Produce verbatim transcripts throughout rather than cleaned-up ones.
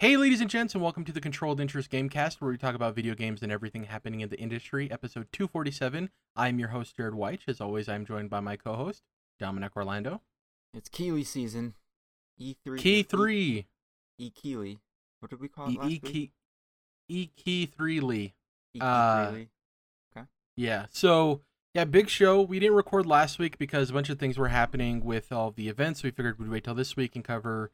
Hey ladies and gents, and welcome to the Controlled Interest Gamecast, where we talk about video games and everything happening in the industry, episode two forty-seven. I'm your host, Jerrad Wyche. As always, I'm joined by my co-host, Dominic Orlando. It's Keighley season. E three. Key three. E Keighley. What did we call it last week? E Key three Lee. E Key three Lee. Okay. Yeah, so, yeah, big show. We didn't record last week because a bunch of things were happening with all the events. We figured we'd wait till this week and cover,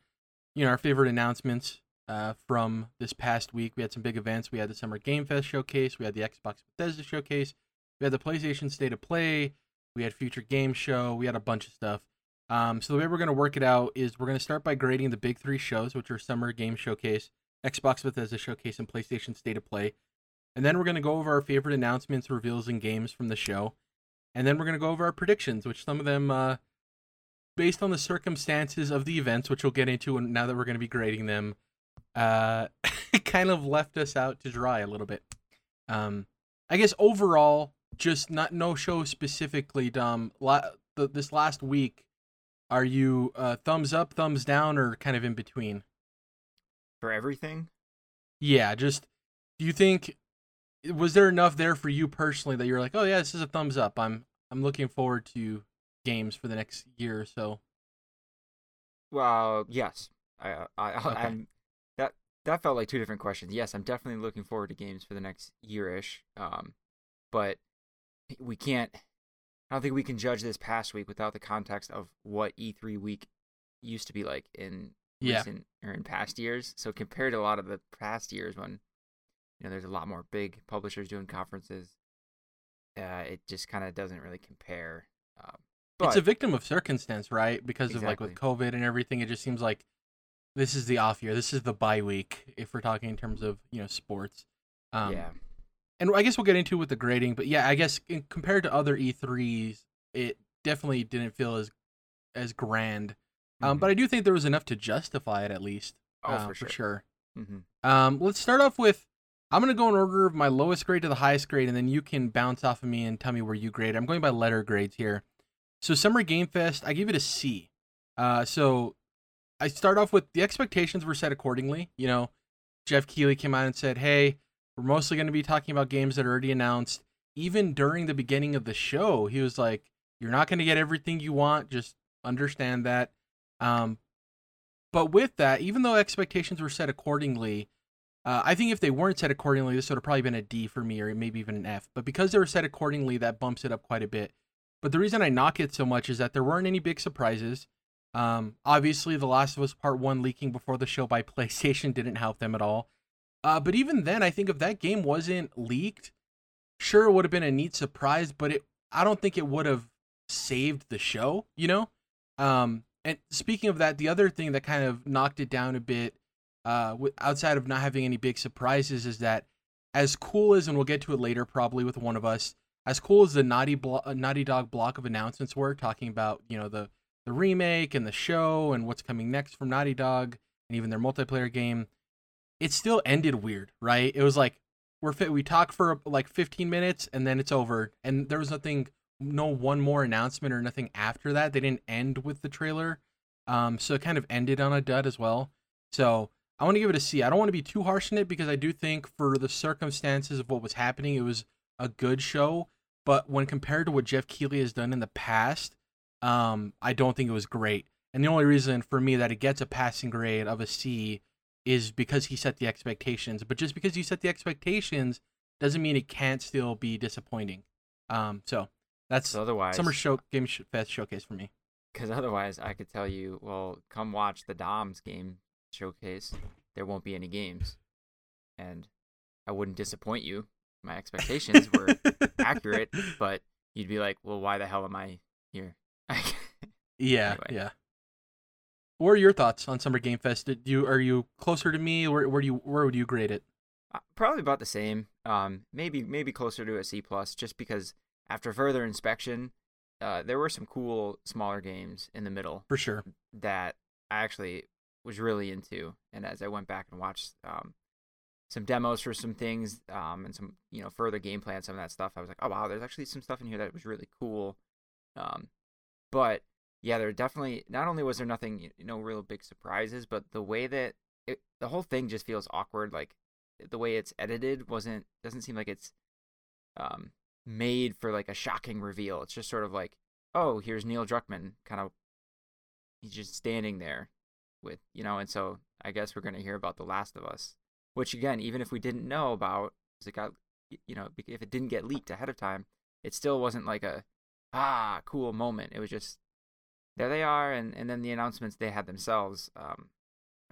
you know, our favorite announcements. Uh, from this past week, we had some big events. We had the Summer Game Fest Showcase. We had the Xbox Bethesda Showcase. We had the PlayStation State of Play. We had Future Game Show. We had a bunch of stuff. Um, so the way we're going to work it out is we're going to start by grading the big three shows, which are Summer Game Showcase, Xbox Bethesda Showcase, and PlayStation State of Play. And then we're going to go over our favorite announcements, reveals, and games from the show. And then we're going to go over our predictions, which some of them, uh, based on the circumstances of the events, which we'll get into now that we're going to be grading them, uh it kind of left us out to dry a little bit. um I guess overall, just not no show specifically. Dom, la- th- this last week, are you uh thumbs up, thumbs down, or kind of in between for everything? Yeah, just, do you think, was there enough there for you personally that you're like, oh yeah, this is a thumbs up, i'm i'm looking forward to games for the next year or so? Well, yes. i i, I okay. i'm That felt like two different questions. Yes, I'm definitely looking forward to games for the next year-ish, um, but we can't, I don't think we can judge this past week without the context of what E three week used to be like in yeah. recent, or in past years. So compared to a lot of the past years when, you know, there's a lot more big publishers doing conferences, uh, it just kind of doesn't really compare. Um, but, it's a victim of circumstance, right? Because exactly. of like with COVID and everything, it just seems like this is the off year. This is the bye week, if we're talking in terms of, you know, sports. Um, yeah. And I guess we'll get into it with the grading, but yeah, I guess in, compared to other E threes, it definitely didn't feel as as grand. Um, mm-hmm. But I do think there was enough to justify it, at least. Oh, uh, for sure. For sure. Mm-hmm. Um, let's start off with, I'm going to go in order of my lowest grade to the highest grade, and then you can bounce off of me and tell me where you grade. I'm going by letter grades here. So Summer Game Fest, I give it a C. Uh, so... I start off with the expectations were set accordingly. You know, Geoff Keighley came out and said, hey, we're mostly going to be talking about games that are already announced. Even during the beginning of the show, he was like, you're not going to get everything you want. Just understand that. Um, but with that, even though expectations were set accordingly, uh, I think if they weren't set accordingly, this would have probably been a D for me, or maybe even an F. But because they were set accordingly, that bumps it up quite a bit. But the reason I knock it so much is that there weren't any big surprises. Um, obviously, The Last of Us Part One leaking before the show by PlayStation didn't help them at all. Uh, but even then, I think if that game wasn't leaked, sure, it would have been a neat surprise, but it I don't think it would have saved the show, you know? Um, and speaking of that, the other thing that kind of knocked it down a bit, uh, with, outside of not having any big surprises, is that as cool as, and we'll get to it later probably with one of us, as cool as the Naughty, blo- Naughty Dog block of announcements were, talking about, you know, the the remake and the show and what's coming next from Naughty Dog and even their multiplayer game, it still ended weird, right? It was like, we're fit. We talk for like fifteen minutes and then it's over. And there was nothing, no one more announcement or nothing after that. They didn't end with the trailer. Um, so it kind of ended on a dud as well. So I want to give it a C. I don't want to be too harsh in it because I do think for the circumstances of what was happening, it was a good show. But when compared to what Geoff Keighley has done in the past, Um, I don't think it was great. And the only reason for me that it gets a passing grade of a C is because he set the expectations. But just because you set the expectations doesn't mean it can't still be disappointing. Um, so that's so otherwise, Summer show, Game Fest Showcase for me. Because otherwise I could tell you, well, come watch the Dom's Game Showcase. There won't be any games. And I wouldn't disappoint you. My expectations were accurate, but you'd be like, well, why the hell am I here? yeah anyway. yeah What are your thoughts on Summer Game Fest? Did you are you closer to me, or where do you where would you grade it? Uh, probably about the same, um maybe maybe closer to a C plus, just because after further inspection, uh there were some cool smaller games in the middle for sure that I actually was really into. And as I went back and watched um some demos for some things, um and some, you know, further gameplay and some of that stuff, I was like, oh wow, there's actually some stuff in here that was really cool. um But yeah, there definitely, not only was there nothing, you know, real big surprises, but the way that it, the whole thing just feels awkward. Like the way it's edited wasn't doesn't seem like it's um, made for like a shocking reveal. It's just sort of like, oh, here's Neil Druckmann, kind of. He's just standing there with, you know, and so I guess we're going to hear about The Last of Us, which again, even if we didn't know about, it got, you know, if it didn't get leaked ahead of time, it still wasn't like a, ah, cool moment. It was just, there they are, and, and then the announcements they had themselves, um,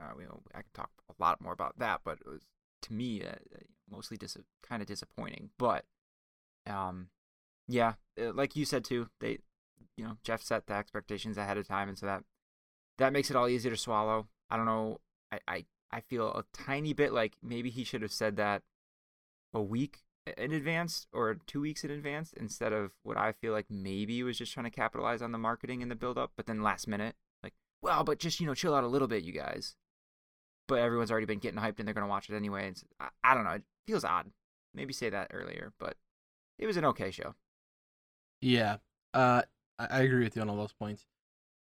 uh, we, I could talk a lot more about that, but it was, to me, uh, mostly dis- kind of disappointing. But, um, yeah, like you said too, they, you know, Geoff set the expectations ahead of time, and so that, that makes it all easier to swallow. I don't know. I, I, I feel a tiny bit like maybe he should have said that a week in advance or two weeks in advance instead of what I feel like maybe he was just trying to capitalize on the marketing and the build up. But then last minute, like, well, but just, you know, chill out a little bit, you guys. But everyone's already been getting hyped and they're going to watch it anyway. It's, I, I don't know. It feels odd. Maybe say that earlier, but it was an okay show. Yeah. Uh, I, I agree with you on all those points.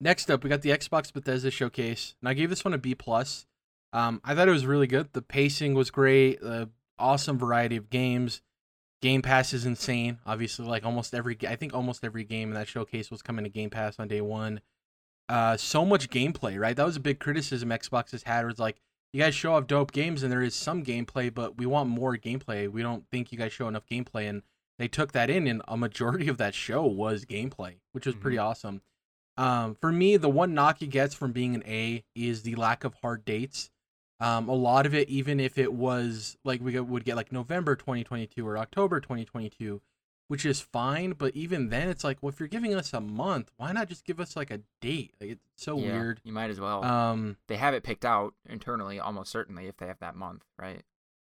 Next up, we got the Xbox Bethesda Showcase, and I gave this one a B plus. Um, I thought it was really good. The pacing was great, the awesome variety of games. Game Pass is insane. Obviously, like almost every, I think almost every game in that showcase was coming to Game Pass on day one. Uh, so much gameplay, right? That was a big criticism Xbox has had. Was like, you guys show off dope games, and there is some gameplay, but we want more gameplay. We don't think you guys show enough gameplay, and they took that in, and a majority of that show was gameplay, which was mm-hmm. pretty awesome. Um, for me, the one knock it gets from being an A is the lack of hard dates. Um, a lot of it, even if it was like we would get like November twenty twenty-two or October twenty twenty-two, which is fine. But even then, it's like, well, if you're giving us a month, why not just give us like a date? Like, it's so yeah, weird. You might as well. Um, they have it picked out internally, almost certainly, if they have that month, right?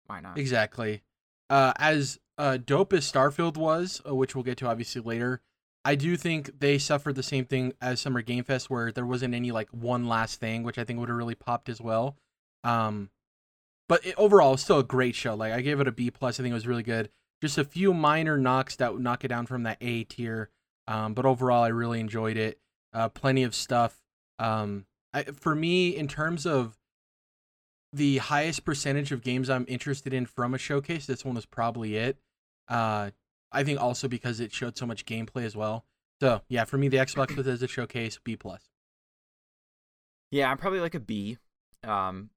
Why not? Exactly. Uh, as uh, dope as Starfield was, which we'll get to obviously later. I do think they suffered the same thing as Summer Game Fest, where there wasn't any like one last thing, which I think would have really popped as well. Um, but it, overall, it was still a great show. Like I gave it a B plus. I think it was really good. Just a few minor knocks that would knock it down from that A tier. Um, but overall, I really enjoyed it. Uh, plenty of stuff. Um, I, for me, in terms of the highest percentage of games I'm interested in from a showcase, this one was probably it. Uh, I think also because it showed so much gameplay as well. So yeah, for me, the Xbox Bethesda Showcase, B plus. Yeah, I'm probably like a B. Um,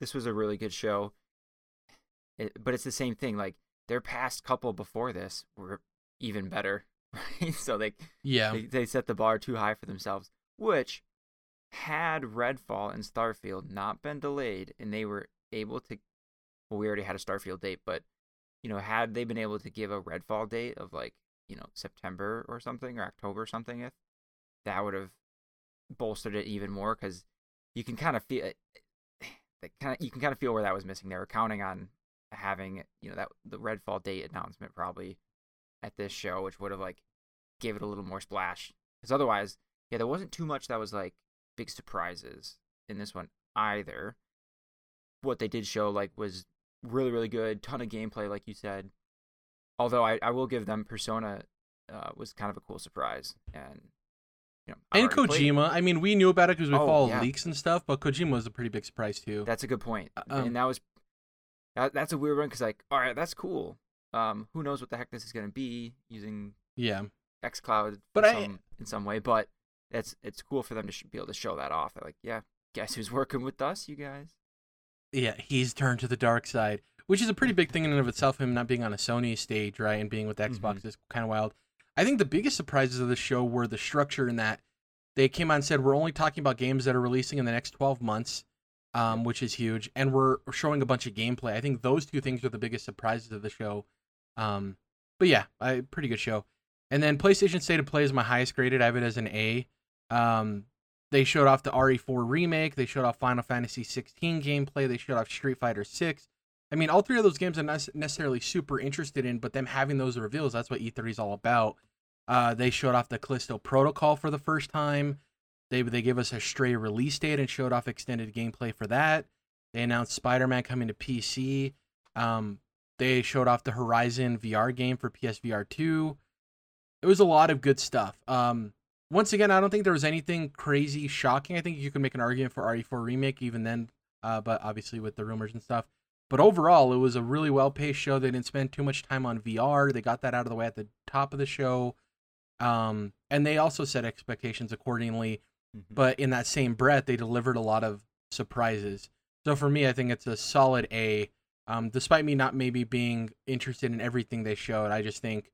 this was a really good show. It, but it's the same thing. Like their past couple before this were even better. Right? So they, yeah. they they set the bar too high for themselves, which had Redfall and Starfield not been delayed and they were able to, well, we already had a Starfield date, but you know, had they been able to give a Redfall date of like, you know, September or something or October or something, if that would have bolstered it even more because you can kind of feel, kind of you can kind of feel where that was missing. They were counting on having, you know, that the Redfall date announcement probably at this show, which would have like gave it a little more splash. Because otherwise, yeah, there wasn't too much that was like big surprises in this one either. What they did show like was really, really good. Ton of gameplay, like you said. Although I, I will give them Persona uh, was kind of a cool surprise. And you know, I and Kojima. I mean, we knew about it because we oh, followed yeah. leaks and stuff, but Kojima was a pretty big surprise too. That's a good point. Um, and that was that, that's a weird one because like, all right, that's cool. Um, who knows what the heck this is going to be using yeah. xCloud but in, I, some, in some way. But that's it's cool for them to be able to show that off. They're like, yeah, guess who's working with us, you guys? Yeah, he's turned to the dark side, which is a pretty big thing in and of itself, him not being on a Sony stage, right, and being with Xbox mm-hmm. is kind of wild. I think the biggest surprises of the show were the structure in that they came out and said, we're only talking about games that are releasing in the next twelve months, um, which is huge, and we're showing a bunch of gameplay. I think those two things were the biggest surprises of the show. Um, but yeah, I, pretty good show. And then PlayStation State of Play is my highest graded. I have it as an A. Um, They showed off the R E four remake. They showed off Final Fantasy sixteen gameplay. They showed off Street Fighter six. I mean, all three of those games I'm not necessarily super interested in, but them having those reveals, that's what E three is all about. Uh, they showed off the Callisto Protocol for the first time. They they gave us a Stray release date and showed off extended gameplay for that. They announced Spider-Man coming to P C. Um, they showed off the Horizon V R game for P S V R two. It was a lot of good stuff. Um, Once again, I don't think there was anything crazy shocking. I think you can make an argument for R E four Remake even then. uh, but obviously with the rumors and stuff. But overall, it was a really well-paced show. They didn't spend too much time on V R. They got that out of the way at the top of the show. Um, and they also set expectations accordingly. Mm-hmm. But in that same breath, they delivered a lot of surprises. So for me, I think it's a solid A. Um, despite me not maybe being interested in everything they showed, I just think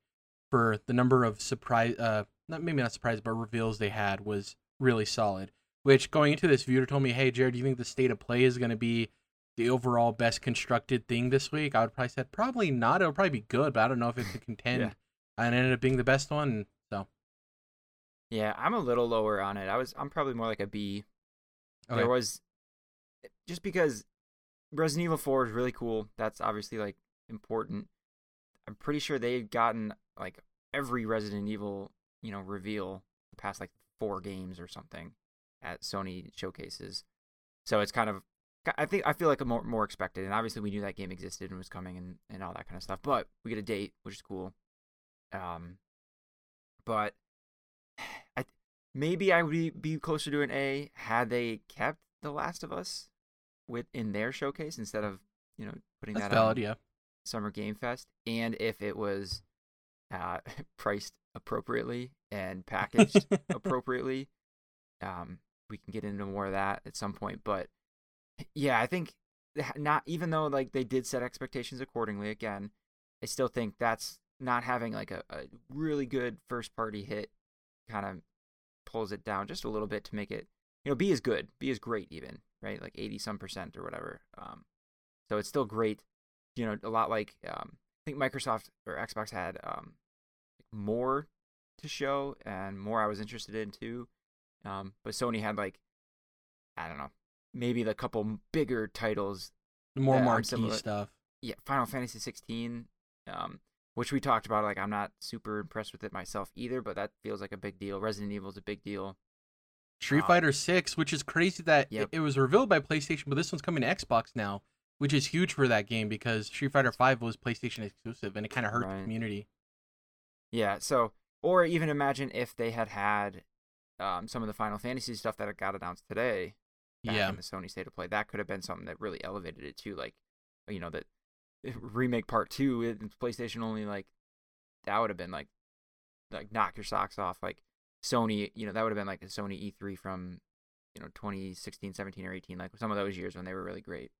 for the number of surprise, uh, not maybe not surprise, but reveals they had was really solid. Which going into this, Viewer told me, hey, Jerrad, do you think the State of Play is going to be the overall best constructed thing this week? I would probably said probably not. It'll probably be good, but I don't know if it could contend. Yeah. And it ended up being the best one. So yeah, I'm a little lower on it. I was I'm probably more like a B. Okay. There was just because Resident Evil four is really cool. That's obviously like important. I'm pretty sure they had gotten like every Resident Evil, you know, reveal the past like four games or something at Sony showcases. So it's kind of I think I feel like more more expected, and obviously we knew that game existed and was coming and, and all that kind of stuff. But we get a date, which is cool. Um, but I maybe I would be closer to an A had they kept The Last of Us within their showcase instead of you know putting That's that valid, on yeah. Summer Game Fest, and if it was uh, priced appropriately and packaged appropriately. Um, we can get into more of that at some point, but. Yeah, I think not. Even though like they did set expectations accordingly, again, I still think that's not having like a, a really good first party hit kind of pulls it down just a little bit to make it. You know, B is good, B is great, even right, like eighty some percent or whatever. Um, so it's still great. You know, a lot like um, I think Microsoft or Xbox had um more to show and more I was interested in too. Um, but Sony had like I don't know. Maybe the couple bigger titles. More marquee stuff. Yeah, Final Fantasy sixteen, um, which we talked about. Like, I'm not super impressed with it myself either, but that feels like a big deal. Resident Evil is a big deal. Street um, Fighter six, which is crazy that yep. it, it was revealed by PlayStation, but this one's coming to Xbox now, which is huge for that game because Street Fighter five was PlayStation exclusive, and it kind of hurt right. the community. Yeah, so, or even imagine if they had had um, some of the Final Fantasy stuff that got announced today. Yeah, in the Sony State of Play, that could have been something that really elevated it too. Like, you know, that remake part two in PlayStation only, like that would have been like, like knock your socks off. Like Sony, you know, that would have been like the Sony E three from, you know, twenty sixteen, seventeen, or eighteen, like some of those years when they were really great.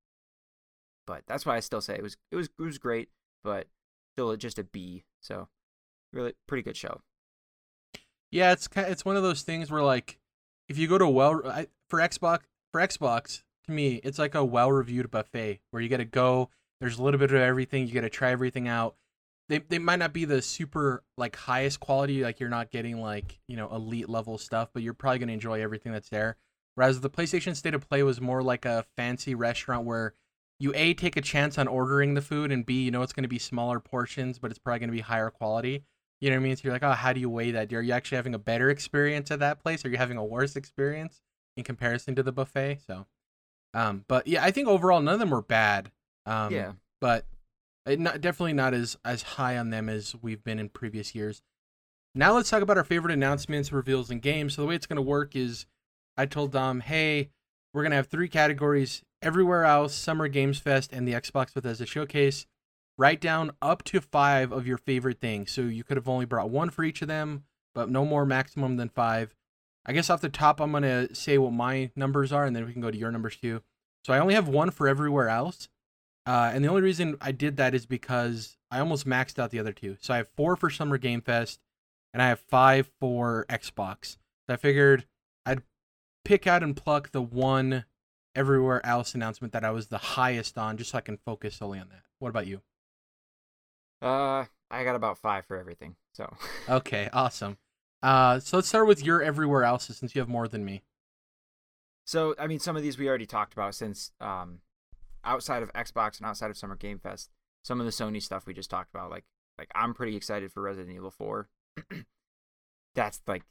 But that's why I still say it was, it was, it was great, but still just a B. So really pretty good show. Yeah, it's kind of, it's one of those things where like if you go to well I, for Xbox. For Xbox, to me, it's like a well-reviewed buffet where you get to go. There's a little bit of everything. You get to try everything out. They they might not be the super like highest quality. Like you're not getting like you know elite level stuff, but you're probably gonna enjoy everything that's there. Whereas the PlayStation State of Play was more like a fancy restaurant where you A, take a chance on ordering the food, and B, you know it's gonna be smaller portions, but it's probably gonna be higher quality. You know what I mean? So you're like, oh, how do you weigh that? Are you actually having a better experience at that place? Are you having a worse experience in comparison to the buffet? So um but yeah, I think overall none of them were bad, um yeah but it not definitely not as as high on them as we've been in previous years. Now let's talk about our favorite announcements, reveals, and games. So the way it's going to work is I told Dom, hey, we're going to have three categories: Everywhere Else, Summer Games Fest, and the Xbox Bethesda Showcase. Write down up to five of your favorite things. So you could have only brought one for each of them, but no more maximum than five. I guess off the top, I'm going to say what my numbers are, and then we can go to your numbers too. So I only have one for Everywhere Else. Uh, and the only reason I did that is because I almost maxed out the other two. So I have four for Summer Game Fest, and I have five for Xbox. So I figured I'd pick out and pluck the one Everywhere Else announcement that I was the highest on, just so I can focus solely on that. What about you? Uh, I got about five for everything. So okay, awesome. Uh, so let's start with your Everywhere Else, since you have more than me. So, I mean, some of these we already talked about, since um, outside of Xbox and outside of Summer Game Fest, some of the Sony stuff we just talked about. Like, like I'm pretty excited for Resident Evil four. That's like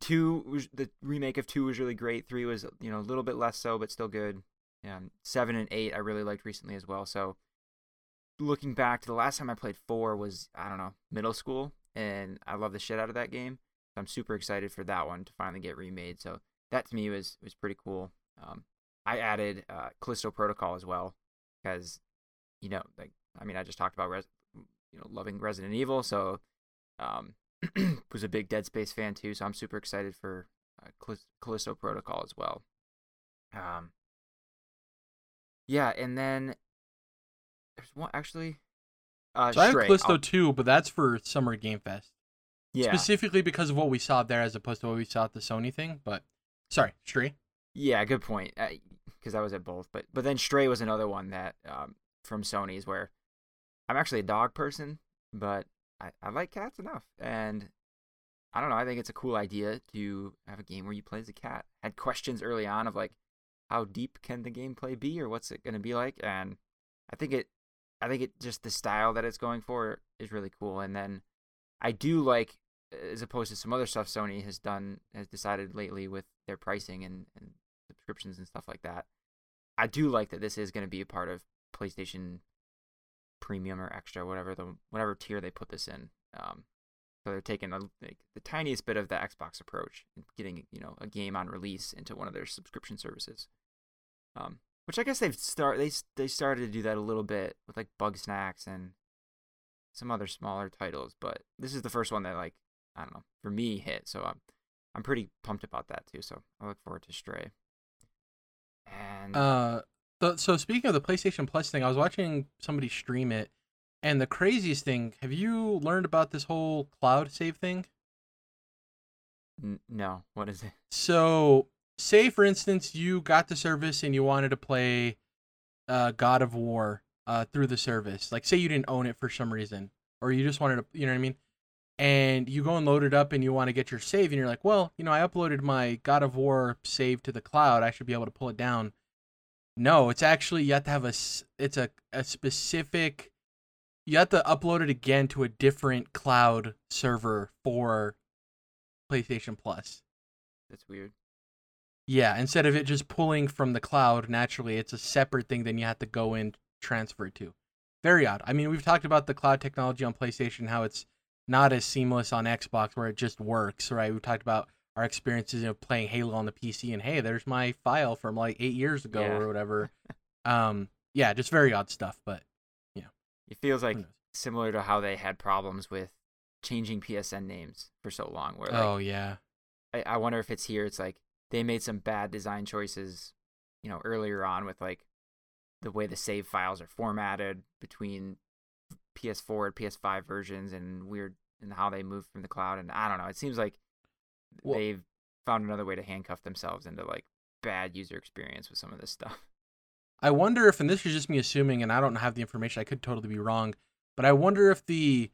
two. The remake of two was really great. Three was, you know, a little bit less so, but still good. And seven and eight I really liked recently as well. So, looking back to the last time I played four was, I don't know, middle school, and I love the shit out of that game. I'm super excited for that one to finally get remade. So that to me was was pretty cool. Um, I added uh, Callisto Protocol as well because, you know, like I mean, I just talked about, res- you know, loving Resident Evil, so um, was a big Dead Space fan too, so I'm super excited for uh, Callisto Callisto Protocol as well. Um, yeah, and then there's one actually. Uh, so I have Callisto too, but that's for Summer Game Fest. Yeah. Specifically because of what we saw there as opposed to what we saw at the Sony thing, but sorry, Stray. Yeah, good point. Because I, I was at both, but but then Stray was another one that um, from Sony's where I'm actually a dog person, but I, I like cats enough, and I don't know. I think it's a cool idea to have a game where you play as a cat. I had questions early on of like, how deep can the gameplay be, or what's it going to be like? And I think it, I think it just the style that it's going for is really cool. And then I do like, as opposed to some other stuff Sony has done, has decided lately with their pricing and, and subscriptions and stuff like that. I do like that this is going to be a part of PlayStation Premium or Extra, whatever the whatever tier they put this in. Um, so they're taking a, like, the tiniest bit of the Xbox approach, and getting you know a game on release into one of their subscription services. Um, which I guess they've start they they started to do that a little bit with like Bugsnax and some other smaller titles, but this is the first one that like I don't know for me hit. So I'm I'm pretty pumped about that too. So I look forward to Stray. And uh, the, so speaking of the PlayStation Plus thing, I was watching somebody stream it, and the craziest thing. Have you learned about this whole cloud save thing? N- no. What is it? So say for instance you got the service and you wanted to play uh, God of War. Uh, through the service, like say you didn't own it for some reason, or you just wanted to, you know what I mean, and you go and load it up and you want to get your save, and you're like, well, you know, I uploaded my God of War save to the cloud, I should be able to pull it down. No, it's actually, you have to have a, it's a, a specific, you have to upload it again to a different cloud server for PlayStation Plus. That's weird. Yeah, instead of it just pulling from the cloud naturally, it's a separate thing, then you have to go in transferred to. Very odd. I mean, we've talked about the cloud technology on PlayStation, how it's not as seamless on Xbox where it just works, right? We've talked about our experiences of playing Halo on the P C and hey, there's my file from like eight years ago yeah. or whatever. um, yeah, just very odd stuff, but yeah. You know, it feels like similar to how they had problems with changing P S N names for so long. Where like, oh, yeah. I, I wonder if it's here. It's like they made some bad design choices, you know, earlier on with like the way the save files are formatted between P S four and P S five versions and weird and how they move from the cloud. And I don't know, it seems like well, they've found another way to handcuff themselves into like bad user experience with some of this stuff. I wonder if, and this is just me assuming, and I don't have the information, I could totally be wrong, but I wonder if the,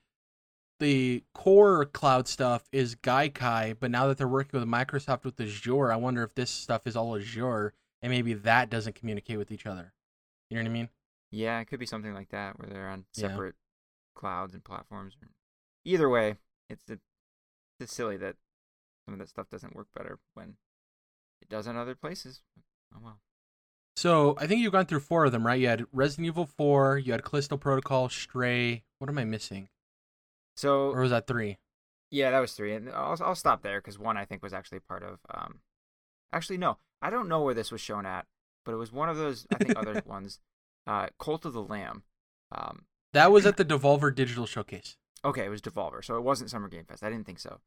the core cloud stuff is Gaikai, but now that they're working with Microsoft with Azure, I wonder if this stuff is all Azure and maybe that doesn't communicate with each other. You know what I mean? Yeah, it could be something like that where they're on separate yeah. clouds and platforms. Either way, it's a, it's silly that some of that stuff doesn't work better when it does in other places. Oh, wow. So I think you've gone through four of them, right? You had Resident Evil four, you had Callisto Protocol, Stray. What am I missing? So, or was that three? Yeah, that was three. And I'll, I'll stop there because one I think was actually part of... Um, actually, no. I don't know where this was shown at. But it was one of those, I think, other ones. Uh, Cult of the Lamb. Um, that was at the Devolver Digital Showcase. Okay, it was Devolver, so it wasn't Summer Game Fest. I didn't think so.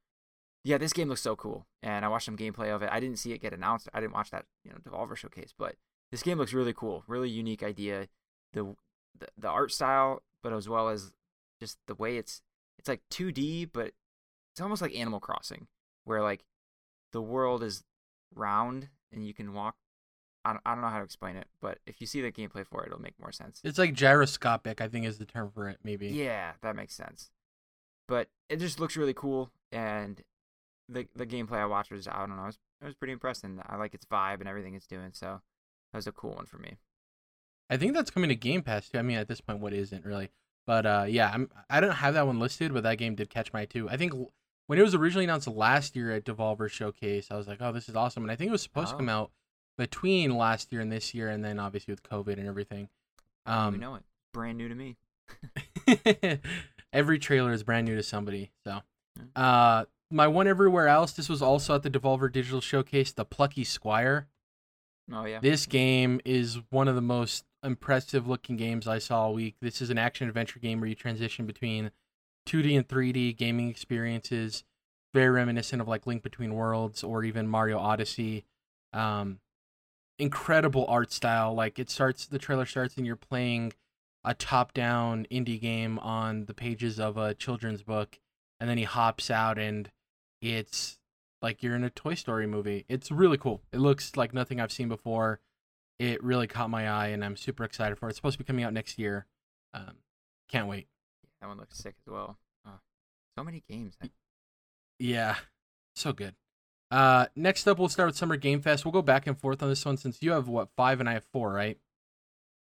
Yeah, this game looks so cool, and I watched some gameplay of it. I didn't see it get announced. I didn't watch that, you know, Devolver Showcase, but this game looks really cool. Really unique idea, the the, the art style, but as well as just the way it's it's like two D, but it's almost like Animal Crossing, where like the world is round and you can walk. I don't know how to explain it, but if you see the gameplay for it, it'll make more sense. It's like gyroscopic, I think is the term for it, maybe. Yeah, that makes sense. But it just looks really cool, and the the gameplay I watched was, I don't know, I was, I was pretty impressed, and I like its vibe and everything it's doing, so that was a cool one for me. I think that's coming to Game Pass, too. I mean, at this point, what isn't, really? But, uh, yeah, I'm, I don't have that one listed, but that game did catch my eye, too. I think when it was originally announced last year at Devolver Showcase, I was like, oh, this is awesome, and I think it was supposed oh. to come out between last year and this year, and then obviously with COVID and everything. Um, we know it. Brand new to me. Every trailer is brand new to somebody. So, uh, my one everywhere else, this was also at the Devolver Digital Showcase, The Plucky Squire. Oh, yeah. This game is one of the most impressive looking games I saw all week. This is an action-adventure game where you transition between two D and three D gaming experiences, very reminiscent of like Link Between Worlds or even Mario Odyssey. Um, incredible art style. Like it starts, the trailer starts and you're playing a top-down indie game on the pages of a children's book, and then he hops out and it's like you're in a Toy Story movie. It's really cool. It looks like nothing I've seen before. It really caught my eye, and I'm super excited for it. It's supposed to be coming out next year. Um, can't wait. That one looks sick as well. Oh, so many games. I... Yeah, so good. Uh, next up, we'll start with Summer Game Fest. We'll go back and forth on this one since you have, what, five and I have four, right?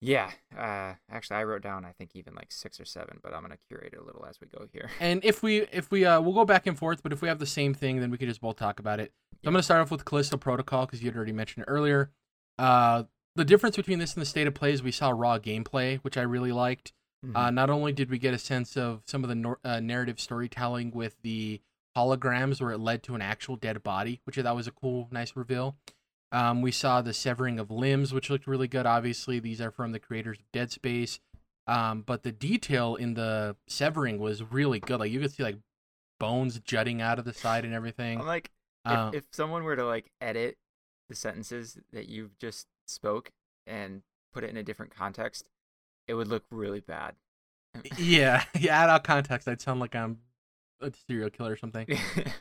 Yeah. Uh, actually, I wrote down, I think, even like six or seven, but I'm going to curate it a little as we go here. And if we, if we, uh, we'll go back and forth, but if we have the same thing, then we could just both talk about it. So yeah. I'm going to start off with Callisto Protocol because you had already mentioned it earlier. Uh, the difference between this and the State of Play is we saw raw gameplay, which I really liked. Mm-hmm. Uh, not only did we get a sense of some of the nor- uh, narrative storytelling with the holograms where it led to an actual dead body, which I thought was a cool, nice reveal. Um, we saw the severing of limbs, which looked really good. Obviously, these are from the creators of Dead Space. Um, but the detail in the severing was really good. Like you could see like bones jutting out of the side and everything. I'm like, uh, if, if someone were to like edit the sentences that you've just spoke and put it in a different context, it would look really bad. yeah, yeah. Out of context, I'd sound like I'm a serial killer or something.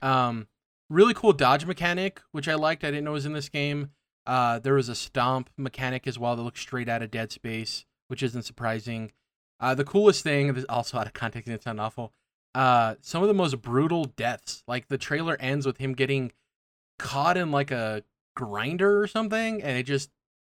um, really cool dodge mechanic, which I liked. I didn't know was in this game. Uh, there was a stomp mechanic as well that looked straight out of Dead Space, which isn't surprising. Uh, the coolest thing, this also out of context and it sounds awful. Uh, some of the most brutal deaths. Like the trailer ends with him getting caught in like a grinder or something, and it just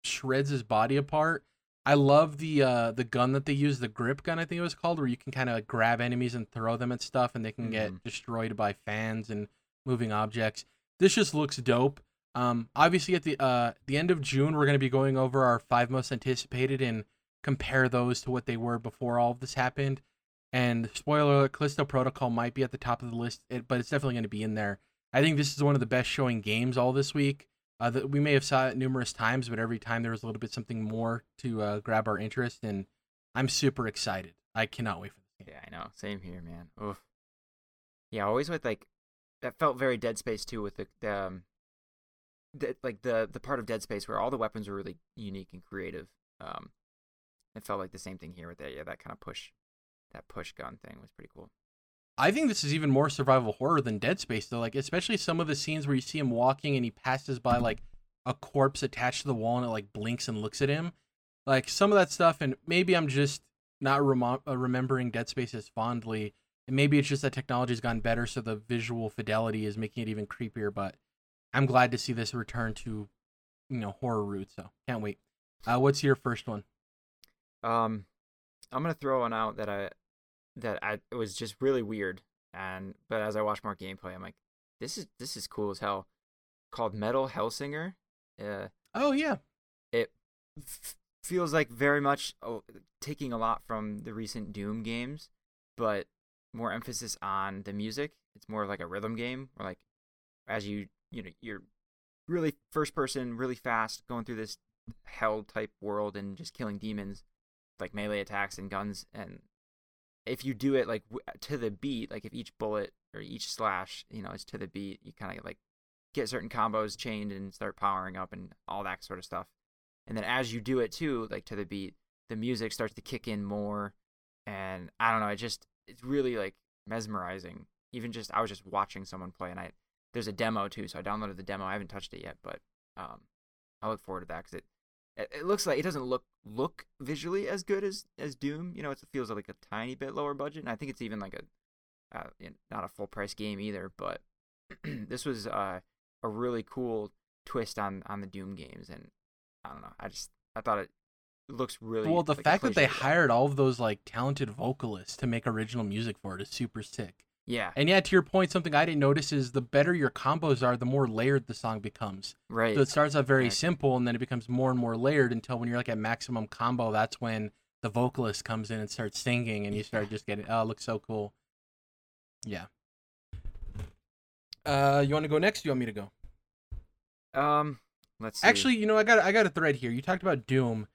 shreds his body apart. I love the uh the gun that they use, the grip gun I think it was called, where you can kind of grab enemies and throw them at stuff and they can mm-hmm. get destroyed by fans and moving objects. This just looks dope. Um obviously at the uh the end of June we're going to be going over our five most anticipated and compare those to what they were before all of this happened. And spoiler alert, Callisto Protocol might be at the top of the list, but it's definitely going to be in there. I think this is one of the best showing games all this week. Uh, the, we may have saw it numerous times, but every time there was a little bit something more to uh, grab our interest, and I'm super excited. I cannot wait for this game. Yeah, I know. Same here, man. Oof. Yeah, always with, like, that felt very Dead Space, too, with the, the um, the, like, the, the part of Dead Space where all the weapons were really unique and creative. Um, it felt like the same thing here with that. Yeah, that kind of push, that push gun thing was pretty cool. I think this is even more survival horror than Dead Space, though. Like, especially some of the scenes where you see him walking and he passes by like a corpse attached to the wall and it like blinks and looks at him. Like some of that stuff, and maybe I'm just not rem- remembering Dead Space as fondly, and maybe it's just that technology's gotten better, so the visual fidelity is making it even creepier. But I'm glad to see this return to, you know, horror roots. So can't wait. Uh, what's your first one? Um, I'm gonna throw one out that I. that I it was just really weird, and but as I watched more gameplay, I'm like, this is this is cool as hell. Called Metal Hellsinger. Uh, oh yeah, it f- feels like very much oh, taking a lot from the recent Doom games, but more emphasis on the music. It's more like a rhythm game, or like as you you know you're really first person, really fast, going through this hell type world and just killing demons, like melee attacks and guns and. If you do it like w- to the beat, like if each bullet or each slash, you know, is to the beat, you kind of like get certain combos chained and start powering up and all that sort of stuff. And then as you do it too, like to the beat, the music starts to kick in more. And I don't know, it just, it's really like mesmerizing. Even just, I was just watching someone play, and I, there's a demo too. So I downloaded the demo. I haven't touched it yet, but um, I look forward to that because it, It looks like it doesn't look look visually as good as, as Doom. You know, it feels like a tiny bit lower budget, and I think it's even like a uh, you know, not a full price game either. But this was uh, a really cool twist on, on the Doom games, and I don't know. I just I thought it looks really well. The like fact that they hired all of those like talented vocalists to make original music for it is super sick. Yeah, and yeah, to your point, something I didn't notice is the better your combos are, the more layered the song becomes. Right. So it starts out very simple, and then it becomes more and more layered until when you're like at maximum combo, that's when the vocalist comes in and starts singing, and you start just getting, oh, it looks so cool. Yeah. Uh, you want to go next? Or you want me to go? Um, Let's see. Actually, you know, I got I got a thread here. You talked about Doom.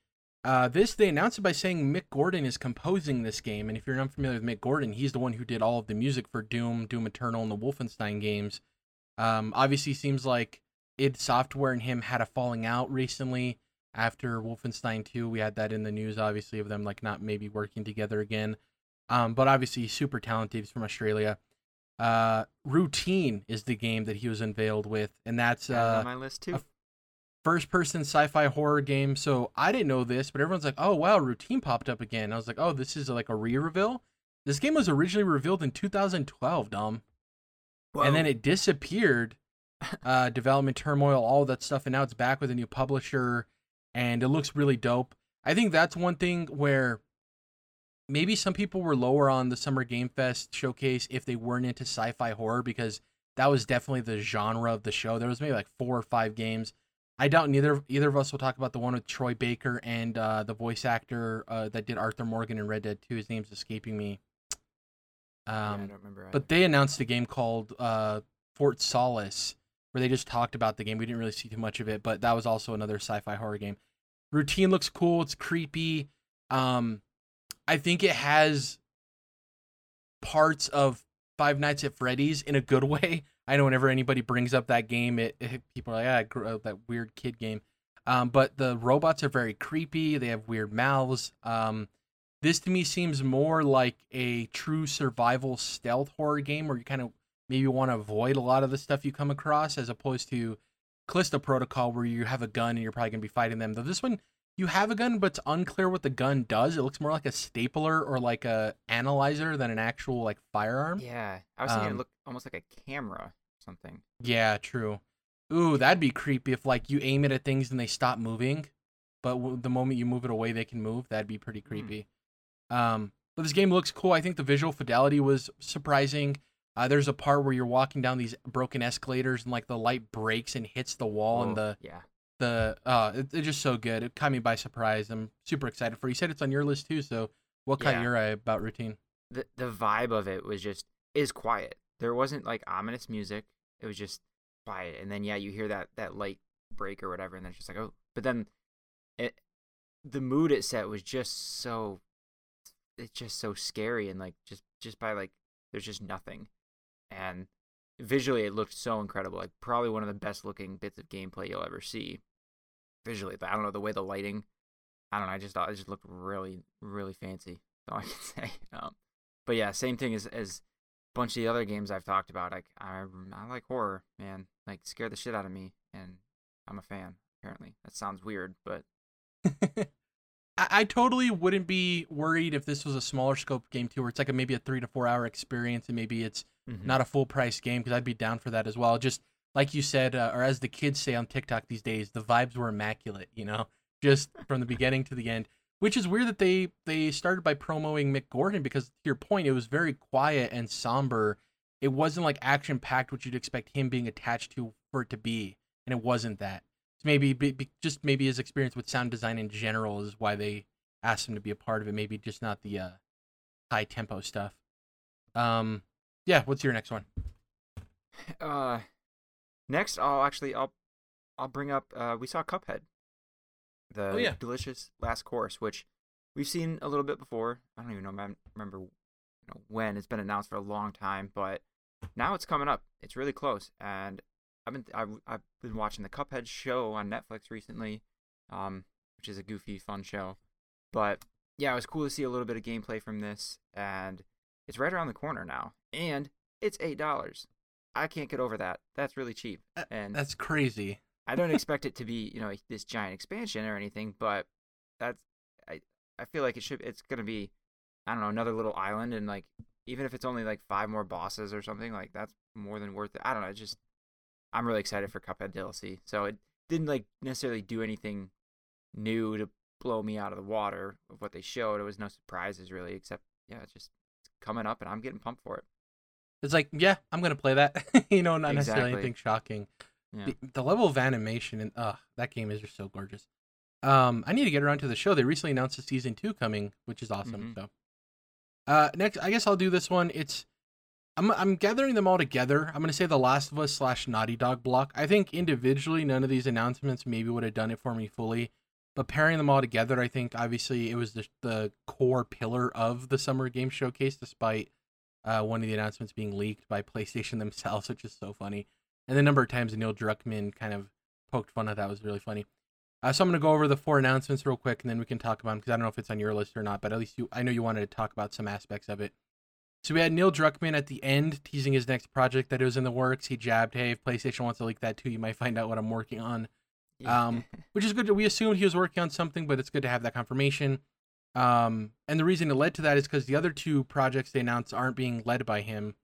Uh, this they announced it by saying Mick Gordon is composing this game, and if you're not familiar with Mick Gordon, he's the one who did all of the music for Doom, Doom Eternal, and the Wolfenstein games. Um, obviously, seems like id Software and him had a falling out recently after Wolfenstein two. We had that in the news, obviously, of them like not maybe working together again. Um, but obviously, super talented. He's from Australia. Uh, Routine is the game that he was unveiled with, and that's uh, on my list too. A- First-person sci-fi horror game, so I didn't know this, but everyone's like, oh, wow, Routine popped up again. I was like, oh, this is like a re-reveal? This game was originally revealed in two thousand twelve, Dom. Whoa. And then it disappeared, uh, development turmoil, all that stuff, and now it's back with a new publisher, and it looks really dope. I think that's one thing where maybe some people were lower on the Summer Game Fest showcase if they weren't into sci-fi horror, because that was definitely the genre of the show. There was maybe like four or five games. I doubt neither either of us will talk about the one with Troy Baker and uh, the voice actor uh, that did Arthur Morgan in Red Dead two. His name's escaping me. Um, yeah, I don't remember either. But they announced a game called uh, Fort Solace, where they just talked about the game. We didn't really see too much of it, but that was also another sci-fi horror game. Routine looks cool. It's creepy. Um, I think it has parts of Five Nights at Freddy's in a good way. I know whenever anybody brings up that game, it, it people are like, "Ah, I grew up that weird kid game." Um, but the robots are very creepy. They have weird mouths. Um, this to me seems more like a true survival stealth horror game, where you kind of maybe want to avoid a lot of the stuff you come across, as opposed to Callisto Protocol, where you have a gun and you're probably gonna be fighting them. Though this one, you have a gun, but it's unclear what the gun does. It looks more like a stapler or like a analyzer than an actual like firearm. Yeah, I was thinking um, it looked almost like a camera or something. Yeah, true. Ooh, that'd be creepy if like you aim it at things and they stop moving, but w- the moment you move it away, they can move. That'd be pretty creepy. Mm. Um, but this game looks cool. I think the visual fidelity was surprising. Uh, there's a part where you're walking down these broken escalators and like the light breaks and hits the wall, oh, and the yeah. The uh, it, it's just so good. It caught me by surprise. I'm super excited for it. You said it's on your list too, so what caught yeah. your eye about Routine? The the vibe of it was just is quiet. There wasn't like ominous music. It was just quiet. And then yeah, you hear that that light break or whatever, and then it's just like oh. But then it the mood it set was just so it's just so scary and like just just by like there's just nothing. And visually, it looked so incredible. Like probably one of the best looking bits of gameplay you'll ever see. Visually, but I don't know the way the lighting. I don't know. I just thought it just looked really, really fancy. That's all I can say. Um, but yeah, same thing as as a bunch of the other games I've talked about. Like I, I like horror, man. Like scared the shit out of me, and I'm a fan. Apparently, that sounds weird, but I, I totally wouldn't be worried if this was a smaller scope game too, where it's like a, maybe a three to four hour experience, and maybe it's Mm-hmm. not a full price game, because I'd be down for that as well. Just like you said, uh, or as the kids say on TikTok these days, the vibes were immaculate, you know, just from the beginning to the end, which is weird that they, they started by promoting Mick Gordon, because to your point, it was very quiet and somber. It wasn't like action packed, which you'd expect him being attached to for it to be. And it wasn't that. So maybe be, be, just maybe his experience with sound design in general is why they asked him to be a part of it. Maybe just not the uh, high tempo stuff. Um, Yeah, what's your next one? Uh, next, I'll actually I'll I'll bring up. Uh, we saw Cuphead, the oh, yeah. delicious last course, which we've seen a little bit before. I don't even know remember you know, when it's been announced for a long time, but now it's coming up. It's really close, and I've been I've, I've been watching the Cuphead show on Netflix recently, um, which is a goofy, fun show. But yeah, it was cool to see a little bit of gameplay from this, and it's right around the corner now. And it's eight dollars. I can't get over that. That's really cheap. And that's crazy. I don't expect it to be, you know, this giant expansion or anything, but that's I I feel like it should it's going to be I don't know, another little island, and like even if it's only like five more bosses or something, like that's more than worth it. I don't know, just I'm really excited for Cuphead D L C. So it didn't like necessarily do anything new to blow me out of the water of what they showed. It was no surprises really, except yeah, it's just it's coming up and I'm getting pumped for it. It's like, yeah, I'm going to play that. you know, not exactly. necessarily anything shocking. Yeah. The, the level of animation and uh, that game is just so gorgeous. Um, I need to get around to the show. They recently announced a season two coming, which is awesome. Mm-hmm. So, uh, next, I guess I'll do this one. It's I'm I'm gathering them all together. I'm going to say The Last of Us slash Naughty Dog block. I think individually, none of these announcements maybe would have done it for me fully. But pairing them all together, I think, obviously, it was the, the core pillar of the Summer Game Showcase, despite uh, one of the announcements being leaked by PlayStation themselves, which is so funny. And the number of times Neil Druckmann kind of poked fun at that was really funny. Uh, so I'm going to go over the four announcements real quick, and then we can talk about them, because I don't know if it's on your list or not, but at least you, I know you wanted to talk about some aspects of it. So we had Neil Druckmann at the end teasing his next project that it was in the works. He jabbed, hey, if PlayStation wants to leak that too, you might find out what I'm working on. Yeah. Um, which is good. We assumed he was working on something, but it's good to have that confirmation. Um, and the reason it led to that is because the other two projects they announced aren't being led by him.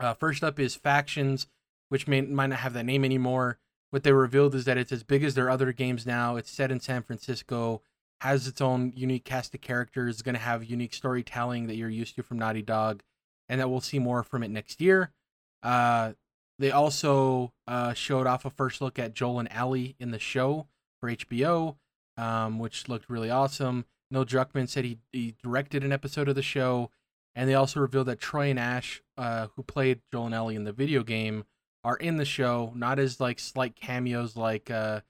Uh, first up is Factions, which may, might not have that name anymore. What they revealed is that it's as big as their other games now. It's set in San Francisco, has its own unique cast of characters, is going to have unique storytelling that you're used to from Naughty Dog, and that we'll see more from it next year. Uh, they also uh, showed off a first look at Joel and Ellie in the show for H B O, um, which looked really awesome. Neil Druckmann said he, he directed an episode of the show, and they also revealed that Troy and Ash, uh, who played Joel and Ellie in the video game, are in the show, not as like slight cameos like uh,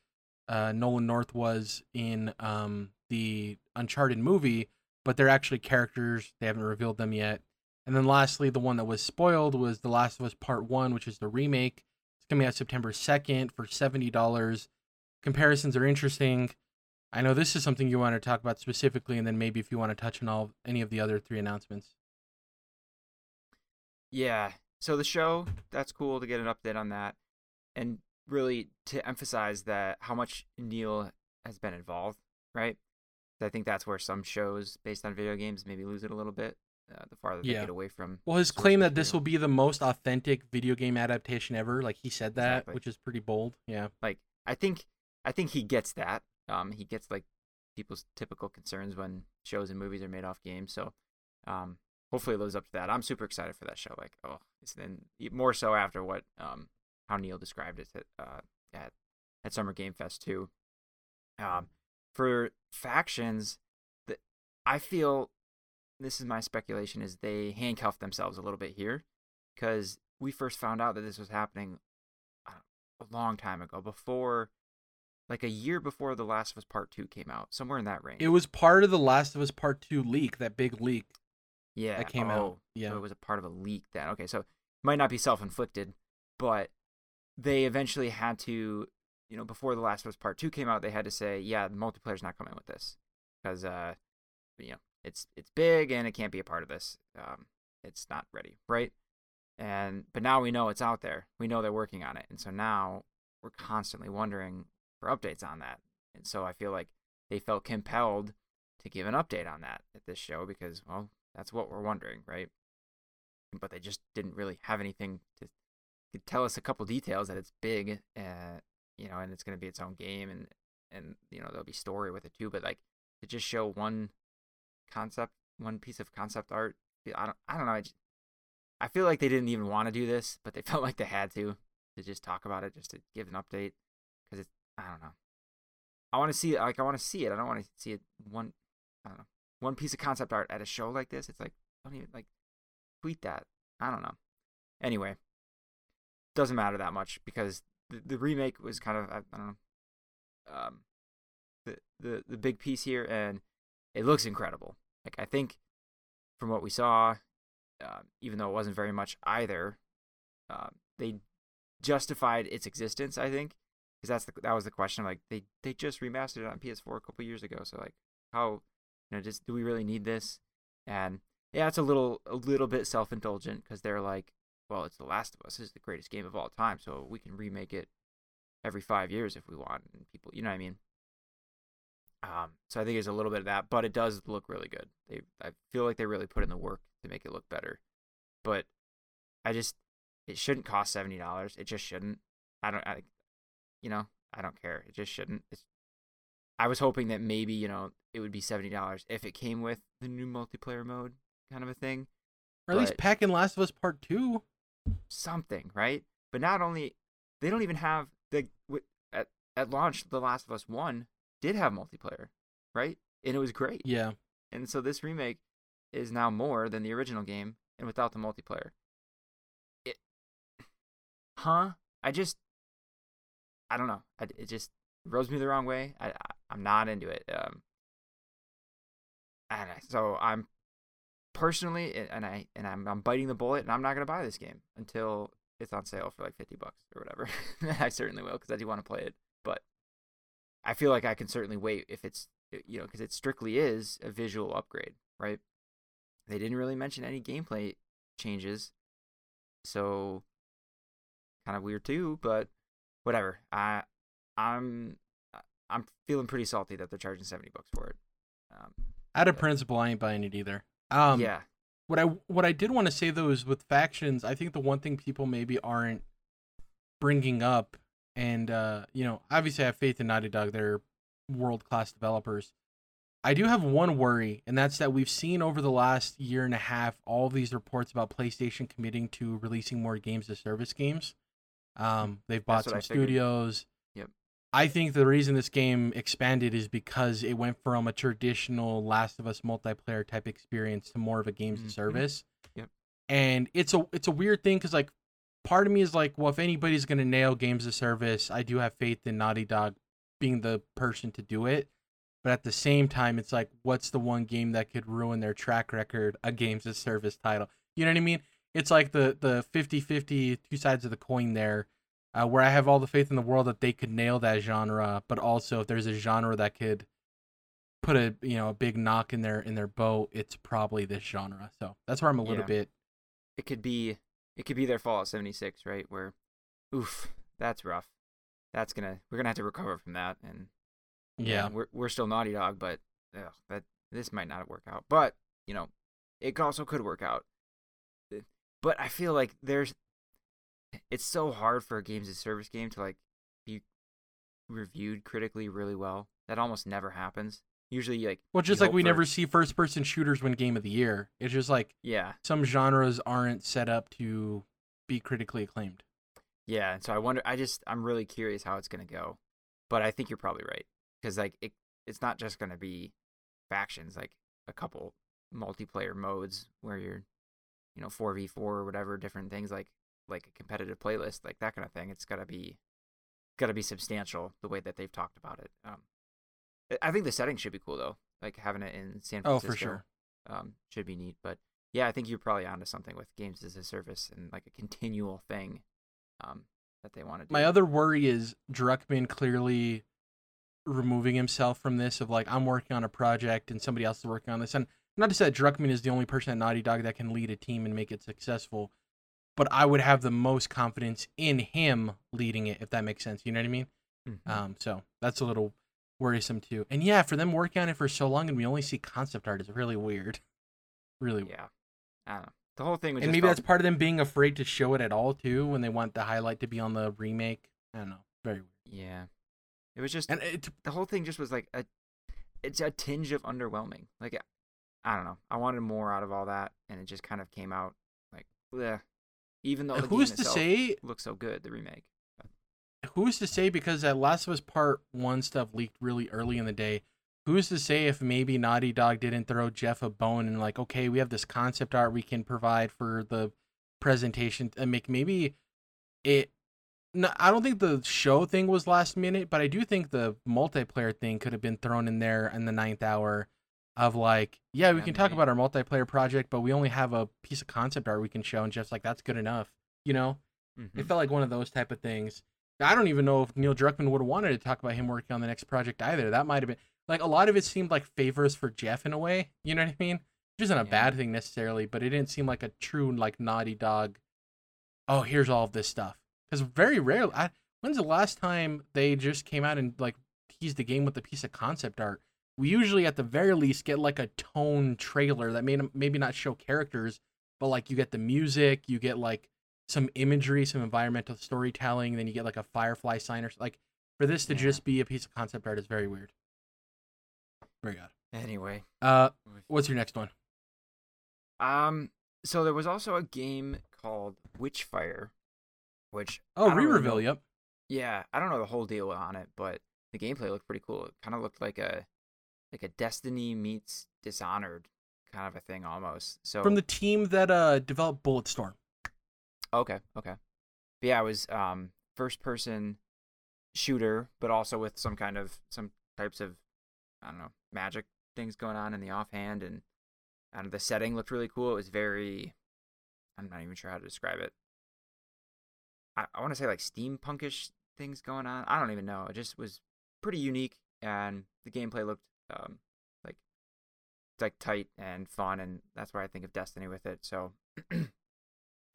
uh, Nolan North was in um, the Uncharted movie, but they're actually characters. They haven't revealed them yet. And then lastly, the one that was spoiled was The Last of Us Part One, which is the remake. It's coming out September second for seventy dollars. Comparisons are interesting. I know this is something you want to talk about specifically, and then maybe if you want to touch on all any of the other three announcements. Yeah. So the show, that's cool to get an update on that, and really to emphasize that how much Neil has been involved, right? I think that's where some shows based on video games maybe lose it a little bit, uh, the farther yeah. they get away from. Well, his claim that this will be the most authentic video game adaptation ever, like he said that, exactly. Which is pretty bold. Yeah, like I think I think he gets that. Um, he gets like people's typical concerns when shows and movies are made off games. So, um. Hopefully it lives up to that. I'm super excited for that show. Like, oh, it's then more so after what, um, how Neil described it at, uh, at, at Summer Game Fest too. Um, for Factions, that I feel, this is my speculation, is they handcuffed themselves a little bit here, because we first found out that this was happening uh, a long time ago, before, like a year before The Last of Us Part Two came out, somewhere in that range. It was part of The Last of Us Part Two leak, that big leak. Yeah, that came oh, out. Yeah, so it was a part of a leak then. Okay, so it might not be self-inflicted, but they eventually had to, you know, before The Last of Us Part Two came out, they had to say, yeah, the multiplayer's not coming with this because, uh, you know, it's it's big and it can't be a part of this. Um, it's not ready, right? And but now we know it's out there. We know they're working on it, and so now we're constantly wondering for updates on that. And so I feel like they felt compelled to give an update on that at this show because, well, that's what we're wondering, right? But they just didn't really have anything to, to tell us a couple details that it's big, uh, you know, and it's going to be its own game, and, and you know, there'll be story with it too. But like to just show one concept, one piece of concept art, I don't, I don't know. I, just, I feel like they didn't even want to do this, but they felt like they had to to just talk about it, just to give an update, because it's, I don't know. I want to see it. Like I want to see it. I don't want to see it one. I don't know. One piece of concept art at a show like this, it's like, don't even, like, tweet that. I don't know. Anyway, doesn't matter that much because the, the remake was kind of, I, I don't know, um, the, the, the big piece here, and it looks incredible. Like, I think from what we saw, uh, even though it wasn't very much either, uh, they justified its existence, I think, because that's the, that was the question. Like, they, they just remastered it on P S four a couple years ago, so, like, how... You know, just do we really need this? And yeah, it's a little, a little bit self-indulgent because they're like, well, it's The Last of Us. This is the greatest game of all time, so we can remake it every five years if we want. And people, you know what I mean? Um, so I think there's a little bit of that, but it does look really good. They, I feel like they really put in the work to make it look better. But I just, it shouldn't cost seventy dollars. It just shouldn't. I don't, I, you know, I don't care. It just shouldn't. It's, I was hoping that maybe, you know, it would be seventy dollars if it came with the new multiplayer mode kind of a thing. Or at but least pack in Last of Us Part two. Something, right? But not only, they don't even have, the at, at launch, The Last of Us one did have multiplayer, right? And it was great. Yeah. And so this remake is now more than the original game and without the multiplayer. huh? I just, I don't know. I, it just rubs me the wrong way. I, I, I'm not into it. Um, and I, so I'm personally, and I and I'm, I'm biting the bullet, and I'm not gonna buy this game until it's on sale for like fifty bucks or whatever. I certainly will, because I do want to play it, but I feel like I can certainly wait if it's, you know, because it strictly is a visual upgrade, right? They didn't really mention any gameplay changes, so kind of weird too, but whatever. I I'm I'm feeling pretty salty that they're charging seventy bucks for it. Um, Out of but, principle, I ain't buying it either. Um, yeah. What I what I did want to say though is with Factions, I think the one thing people maybe aren't bringing up, and uh, you know, obviously I have faith in Naughty Dog; they're world-class developers. I do have one worry, and that's that we've seen over the last year and a half all these reports about PlayStation committing to releasing more games as service games. Um, they've bought some studios. Yep. I think the reason this game expanded is because it went from a traditional Last of Us multiplayer type experience to more of a games mm-hmm. as service. Yep. And it's a it's a weird thing because, like, part of me is like, well, if anybody's gonna nail games as service, I do have faith in Naughty Dog being the person to do it. But at the same time, it's like, what's the one game that could ruin their track record? A games as service title. You know what I mean? It's like the the fifty-fifty, two sides of the coin there, uh, where I have all the faith in the world that they could nail that genre. But also, if there's a genre that could put a you know a big knock in their in their bow, it's probably this genre. So that's where I'm a little yeah. bit. It could be it could be their Fallout seventy-six, right? Where, oof, that's rough. That's gonna we're gonna have to recover from that and. Yeah, we're we're still Naughty Dog, but ugh, that this might not work out. But you know, it also could work out. But I feel like there's, it's so hard for a games as service game to like be reviewed critically really well. That almost never happens. Usually, like well, just like we never see first person shooters win Game of the Year. It's just like yeah, some genres aren't set up to be critically acclaimed. Yeah, and so I wonder. I just I'm really curious how it's gonna go. But I think you're probably right. Because like it, it's not just gonna be Factions, like a couple multiplayer modes where you're, you know, four v four or whatever, different things like like a competitive playlist, like that kind of thing. It's gotta be, gotta be substantial the way that they've talked about it. Um, I think the setting should be cool though, like having it in San Francisco. Oh, for sure. Um, should be neat. But yeah, I think you're probably onto something with games as a service and like a continual thing, um, that they want to do. My other worry is Druckmann clearly removing himself from this of like, I'm working on a project and somebody else is working on this. And not to say that Druckmann is the only person at Naughty Dog that can lead a team and make it successful, but I would have the most confidence in him leading it, if that makes sense. You know what I mean? Mm-hmm. Um, so that's a little worrisome too. And yeah, for them working on it for so long and we only see concept art is really weird. Really weird. Yeah. I don't know. The whole thing was And just maybe all... that's part of them being afraid to show it at all too when they want the highlight to be on the remake. I don't know. Very weird. Yeah. It was just, and it, the whole thing just was like a, it's a tinge of underwhelming. Like, I don't know. I wanted more out of all that, and it just kind of came out like, bleh. Even though the who's game to say looks so good, the remake. Who's to say, because that Last of Us Part One stuff leaked really early in the day. Who's to say if maybe Naughty Dog didn't throw Geoff a bone and like, okay, we have this concept art we can provide for the presentation and make maybe it. No, I don't think the show thing was last minute, but I do think the multiplayer thing could have been thrown in there in the ninth hour of like, yeah, we yeah, can maybe. talk about our multiplayer project, but we only have a piece of concept art we can show. And Geoff's like, that's good enough. You know, mm-hmm. It felt like one of those type of things. I don't even know if Neil Druckmann would have wanted to talk about him working on the next project either. That might have been like a lot of it seemed like favors for Geoff in a way. You know what I mean? Which isn't a yeah. bad thing necessarily, but it didn't seem like a true like Naughty Dog. Oh, here's all of this stuff. Because very rarely, I, when's the last time they just came out and like teased the game with a piece of concept art? We usually, at the very least, get like a tone trailer that may maybe not show characters, but like you get the music, you get like some imagery, some environmental storytelling, then you get like a Firefly sign or like. For this to yeah. just be a piece of concept art is very weird. Very odd. Anyway, uh, what's your next one? Um, so there was also a game called Witchfire. Which oh re-reveal really yep yeah I don't know the whole deal on it, but the gameplay looked pretty cool. It kind of looked like a like a Destiny meets Dishonored kind of a thing almost. So from the team that uh developed Bulletstorm. Okay okay But yeah, it was um, first-person shooter, but also with some kind of, some types of, I don't know, magic things going on in the offhand. And I don't know, the setting looked really cool. It was very, I'm not even sure how to describe it. I, I want to say like steampunkish things going on. I don't even know. It just was pretty unique, and the gameplay looked um, like like tight and fun, and that's why I think of Destiny with it. So I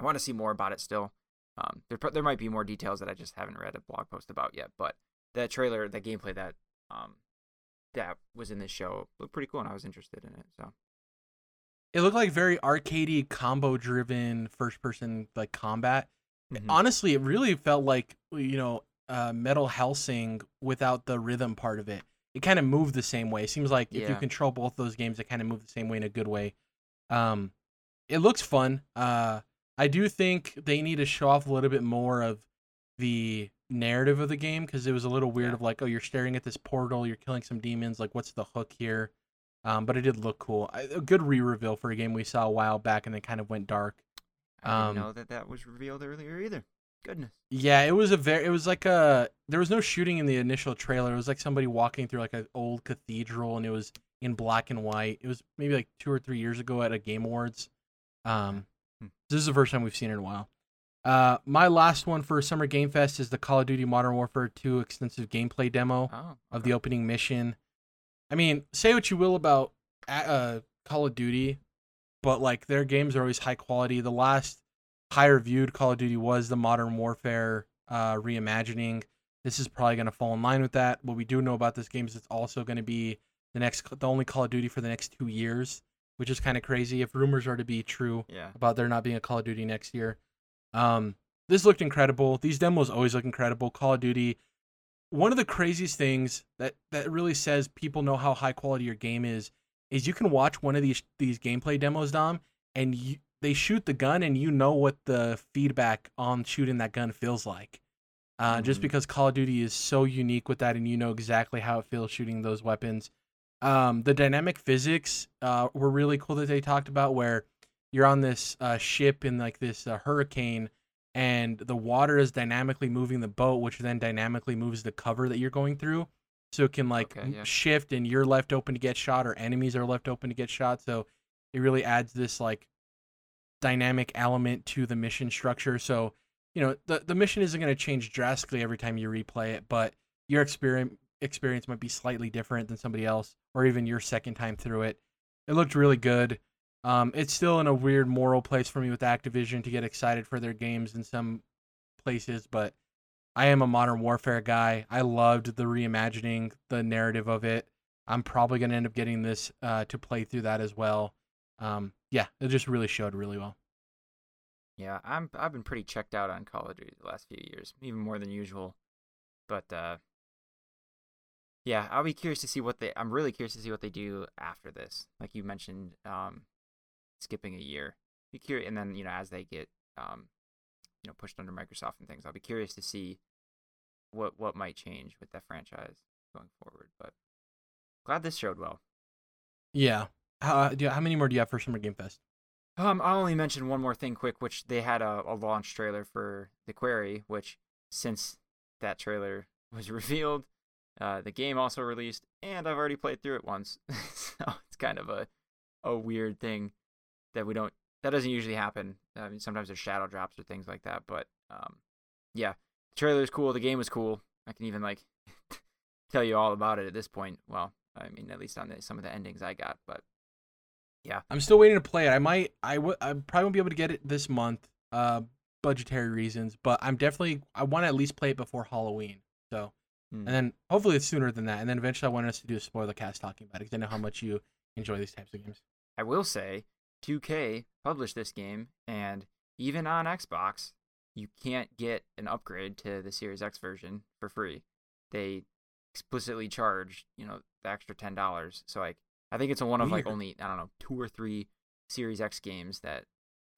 want to see more about it still. Um, there there might be more details that I just haven't read a blog post about yet, but that trailer, that gameplay that um that was in this show looked pretty cool, and I was interested in it. So it looked like very arcadey, combo-driven first-person like combat. Mm-hmm. Honestly, it really felt like, you know, uh, Metal Hellsing without the rhythm part of it. It kind of moved the same way. It seems like yeah. if you control both those games, they kind of move the same way in a good way. Um, it looks fun. Uh, I do think they need to show off a little bit more of the narrative of the game, because it was a little weird yeah. of like, oh, you're staring at this portal, you're killing some demons, like what's the hook here? Um, but it did look cool. I, a good re-reveal for a game we saw a while back, and it kind of went dark. I didn't know that that was revealed earlier either. Goodness. Yeah, it was a very. It was like a. There was no shooting in the initial trailer. It was like somebody walking through like an old cathedral, and it was in black and white. It was maybe like two or three years ago at a Game Awards. Um, hmm. This is the first time we've seen it in a while. Uh, my last one for Summer Game Fest is the Call of Duty Modern Warfare two extensive gameplay demo oh, okay. of the opening mission. I mean, say what you will about uh, Call of Duty, but like their games are always high quality. The last higher viewed Call of Duty was the Modern Warfare uh, reimagining. This is probably going to fall in line with that. What we do know about this game is it's also going to be the next, the only Call of Duty for the next two years, which is kind of crazy if rumors are to be true yeah. about there not being a Call of Duty next year. Um, this looked incredible. These demos always look incredible. Call of Duty, one of the craziest things that, that really says people know how high quality your game is, is you can watch one of these these gameplay demos, Dom, and you, they shoot the gun, and you know what the feedback on shooting that gun feels like. Uh, mm-hmm. Just because Call of Duty is so unique with that, and you know exactly how it feels shooting those weapons. Um, the dynamic physics uh, were really cool that they talked about, where you're on this uh, ship in like this uh, hurricane, and the water is dynamically moving the boat, which then dynamically moves the cover that you're going through. So it can like okay, yeah. shift, and you're left open to get shot, or enemies are left open to get shot. So it really adds this like dynamic element to the mission structure. So, you know, the, the mission isn't going to change drastically every time you replay it, but your experience experience might be slightly different than somebody else, or even your second time through it. It looked really good. Um, it's still in a weird moral place for me with Activision to get excited for their games in some places, but I am a Modern Warfare guy. I loved the reimagining, the narrative of it. I'm probably going to end up getting this uh, to play through that as well. Um, yeah, it just really showed really well. Yeah, I'm, I've been pretty checked out on Call of Duty the last few years, even more than usual. But uh, yeah, I'll be curious to see what they... I'm really curious to see what they do after this. Like you mentioned, um, skipping a year. Be curious, and then, you know, as they get... Um, you know, pushed under Microsoft and things. I'll be curious to see what what might change with that franchise going forward. But glad this showed well. Yeah. How do you, how many more do you have for Summer Game Fest? Um, I'll only mention one more thing quick, which they had a, a launch trailer for The Quarry, which since that trailer was revealed, uh, the game also released, and I've already played through it once. So it's kind of a a weird thing that we don't. That doesn't usually happen. I mean, sometimes there's shadow drops or things like that, but um, yeah, the trailer's cool. The game was cool. I can even like tell you all about it at this point. Well, I mean, at least on the, some of the endings I got, but yeah, I'm still waiting to play it. I might, I, w- I probably won't be able to get it this month, uh, budgetary reasons, but I'm definitely, I want to at least play it before Halloween. So, mm. and then hopefully it's sooner than that. And then eventually I want us to do a spoiler cast talking about it, because I know how much you enjoy these types of games. I will say, two K published this game, and even on Xbox, you can't get an upgrade to the Series X version for free. They explicitly charge, you know, the extra ten dollars. So, like, I think it's one of, Weird. like, only, I don't know, two or three Series X games that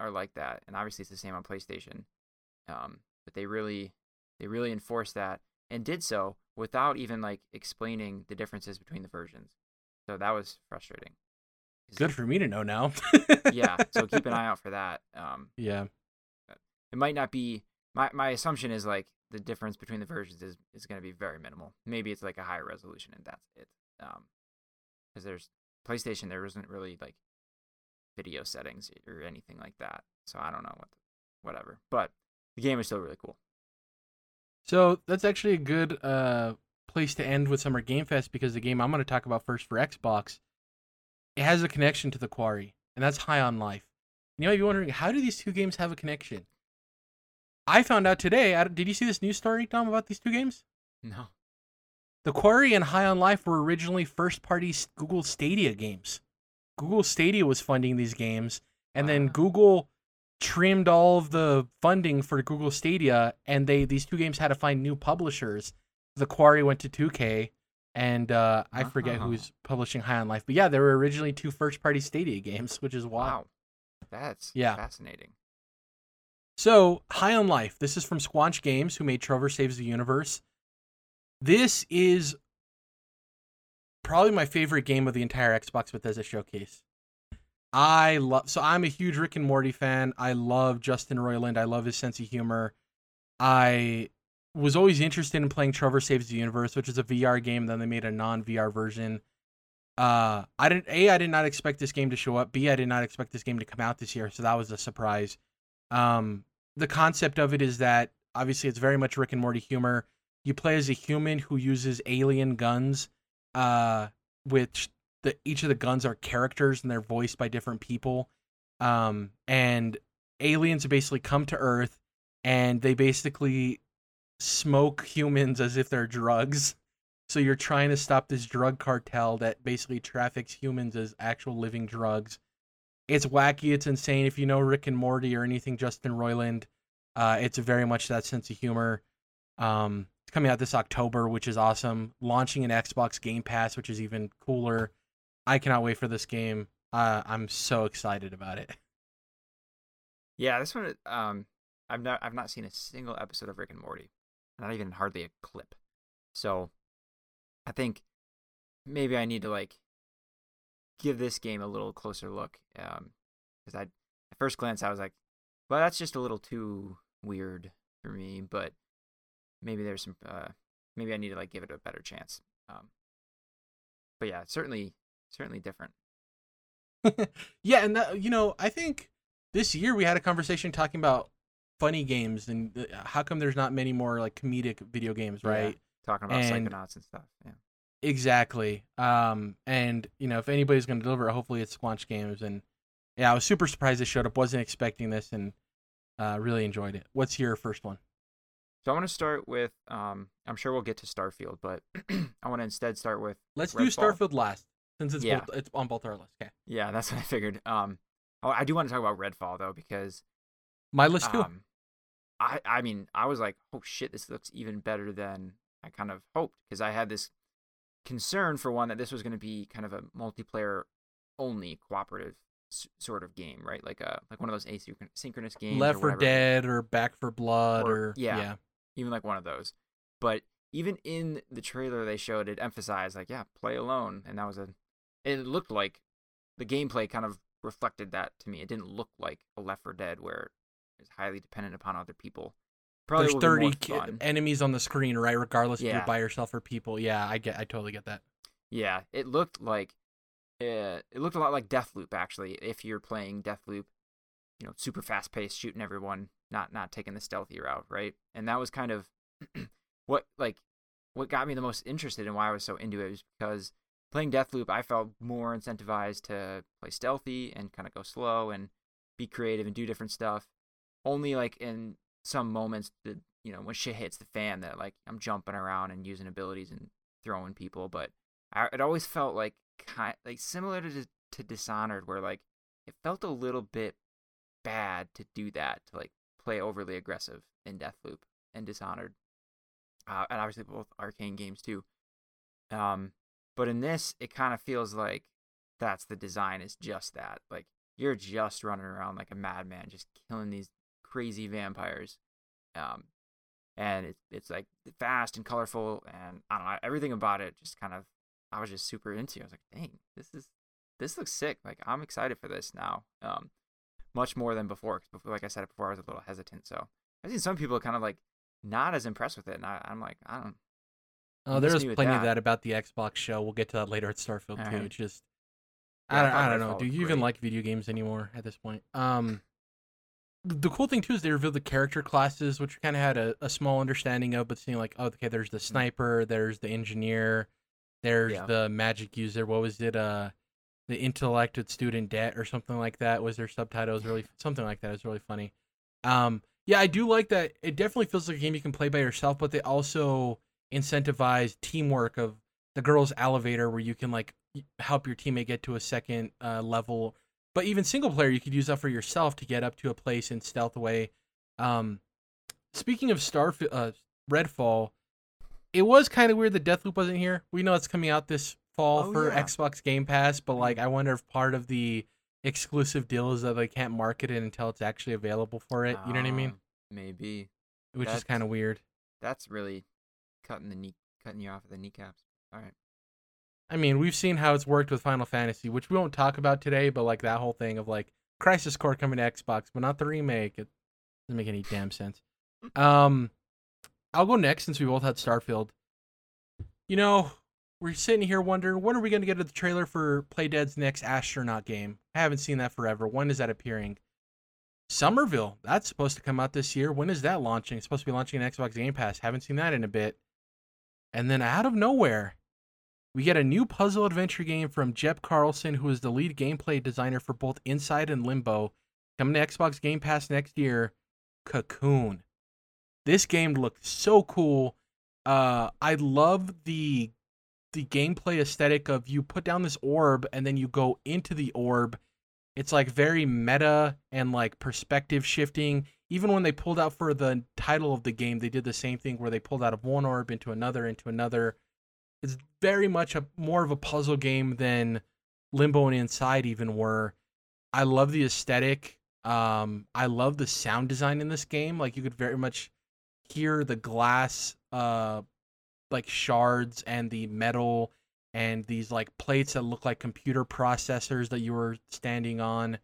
are like that. And obviously, it's the same on PlayStation. Um, but they really, they really enforced that, and did so without even, like, explaining the differences between the versions. So that was frustrating. Good for me to know now. Yeah, so keep an eye out for that. Um, yeah, it might not be my my assumption is like the difference between the versions is, is going to be very minimal. Maybe it's like a higher resolution and that's it. Um, because there's PlayStation, there isn't really like video settings or anything like that. So I don't know what, the, whatever. But the game is still really cool. So that's actually a good uh place to end with Summer Game Fest, because the game I'm going to talk about first for Xbox, it has a connection to The Quarry, and that's High on Life. And you might be wondering, how do these two games have a connection? I found out today. I, did you see this news story, Dom, about these two games? No. The Quarry and High on Life were originally first-party Google Stadia games. Google Stadia was funding these games, and then uh. Google trimmed all of the funding for Google Stadia, and they these two games had to find new publishers. The Quarry went to two K, and uh, I uh-huh. forget who's publishing High on Life. But yeah, there were originally two first-party Stadia games, which is wild. Wow. That's yeah. fascinating. So, High on Life. This is from Squanch Games, who made Trover Saves the Universe. This is probably my favorite game of the entire Xbox Bethesda Showcase. I love... So, I'm a huge Rick and Morty fan. I love Justin Roiland. I love his sense of humor. I... was always interested in playing Trover Saves the Universe, which is a V R game. Then they made a non-V R version. Uh, I didn't. A, I did not expect this game to show up. B, I did not expect this game to come out this year, so that was a surprise. Um, the concept of it is that, obviously, it's very much Rick and Morty humor. You play as a human who uses alien guns, uh, which the, each of the guns are characters, and they're voiced by different people. Um, and aliens basically come to Earth, and they basically... smoke humans as if they're drugs. So you're trying to stop this drug cartel that basically traffics humans as actual living drugs. It's wacky. It's insane. If you know Rick and Morty or anything Justin Roiland, uh, it's very much that sense of humor. Um, it's coming out this October, which is awesome. Launching an Xbox Game Pass, which is even cooler. I cannot wait for this game. Uh, I'm so excited about it. Yeah, this one. Um, I've not. I've not seen a single episode of Rick and Morty. Not even hardly a clip. So I think maybe I need to like give this game a little closer look. Um, because I, at first glance, I was like, well, that's just a little too weird for me, but maybe there's some, uh, maybe I need to like give it a better chance. Um, but yeah, it's certainly, certainly different. Yeah. And that, you know, I think this year we had a conversation talking about funny games, and how come there's not many more like comedic video games, right? Yeah, talking about and, Psychonauts and stuff. Yeah, exactly. Um, and you know, if anybody's going to deliver it, hopefully it's Squanch Games. And yeah, I was super surprised it showed up. Wasn't expecting this, and uh, really enjoyed it. What's your first one? So I want to start with. Um, I'm sure we'll get to Starfield, but I want to instead start with. Let's Red do Starfield Ball. last, since it's yeah. both, it's on both our lists. Okay. Yeah, that's what I figured. Um, I do want to talk about Redfall though, because my list too. Um, I, I mean, I was like, oh, shit, this looks even better than I kind of hoped, because I had this concern, for one, that this was going to be kind of a multiplayer-only cooperative s- sort of game, right? Like a like one of those asynchronous games. Left four Dead or Back four Blood. Or, or yeah, yeah, even like one of those. But even in the trailer they showed, it emphasized, like, yeah, play alone. And that was a... It looked like the gameplay kind of reflected that to me. It didn't look like a Left four Dead where... is highly dependent upon other people. Probably there's thirty ki- enemies on the screen, right? Regardless yeah. if you're by yourself or people. Yeah, I get, I totally get that. Yeah, it looked like, uh, it looked a lot like Deathloop actually. If you're playing Deathloop, you know, super fast paced, shooting everyone, not not taking the stealthy route, right? And that was kind of what like what got me the most interested and why I was so into it, was because playing Deathloop, I felt more incentivized to play stealthy and kind of go slow and be creative and do different stuff. Only like in some moments that, you know, when shit hits the fan, that like I'm jumping around and using abilities and throwing people. But I, it always felt like kind like similar to to Dishonored, where like it felt a little bit bad to do that, to like play overly aggressive in Deathloop and Dishonored, uh, and obviously both Arcane games too. Um, but in this, it kind of feels like that's the design. It's just that like you're just running around like a madman, just killing these crazy vampires, um, and it, it's like fast and colorful, and I don't know, everything about it just kind of, I was just super into. I was like, dang, this is this looks sick. Like I'm excited for this now, um, much more than before. Like I said before, I was a little hesitant. So I've seen some people kind of like not as impressed with it, and I, I'm like, I don't. Oh, there's plenty that. of that about the Xbox show. We'll get to that later at Starfield right. too. It's just, yeah, I don't, I I don't know. Do you great. even like video games anymore at this point? Um, the cool thing too is they revealed the character classes, which we kind of had a, a small understanding of, but seeing like, oh, okay, there's the sniper, there's the engineer, there's yeah. the magic user. What was it? Uh, the intellect with student debt or something like that was their subtitle. It was really something like that. It was really funny. Um, yeah, I do like that. It definitely feels like a game you can play by yourself, but they also incentivize teamwork of the girls' elevator where you can like help your teammate get to a second uh, level. But even single player, you could use that for yourself to get up to a place in stealth way. Um, speaking of Starf- uh, Redfall, it was kind of weird that Deathloop wasn't here. We know it's coming out this fall oh, for yeah. Xbox Game Pass, but like I wonder if part of the exclusive deal is that they can't market it until it's actually available for it. You know what I mean? Um, maybe. Which that's, is kind of weird. That's really... Cutting the knee, cutting you off at the kneecaps. All right. I mean, we've seen how it's worked with Final Fantasy, which we won't talk about today, but like that whole thing of like Crisis Core coming to Xbox, but not the remake. It doesn't make any damn sense. Um, I'll go next since we both had Starfield. You know, we're sitting here wondering, when are we going to get to the trailer for Playdead's next Astronaut game? I haven't seen that forever. When is that appearing? Somerville. That's supposed to come out this year. When is that launching? It's supposed to be launching an Xbox Game Pass. Haven't seen that in a bit. And then out of nowhere, we get a new puzzle adventure game from Jep Carlson, who is the lead gameplay designer for both Inside and Limbo, coming to Xbox Game Pass next year, Cocoon. This game looked so cool. Uh, I love the the gameplay aesthetic of you put down this orb and then you go into the orb. It's like very meta and like perspective shifting. Even when they pulled out for the title of the game, they did the same thing where they pulled out of one orb into another, into another. It's very much a more of a puzzle game than Limbo and Inside even were. I love the aesthetic. Um, I love the sound design in this game. Like you could very much hear the glass, uh, like shards and the metal and these like plates that look like computer processors that you were standing on.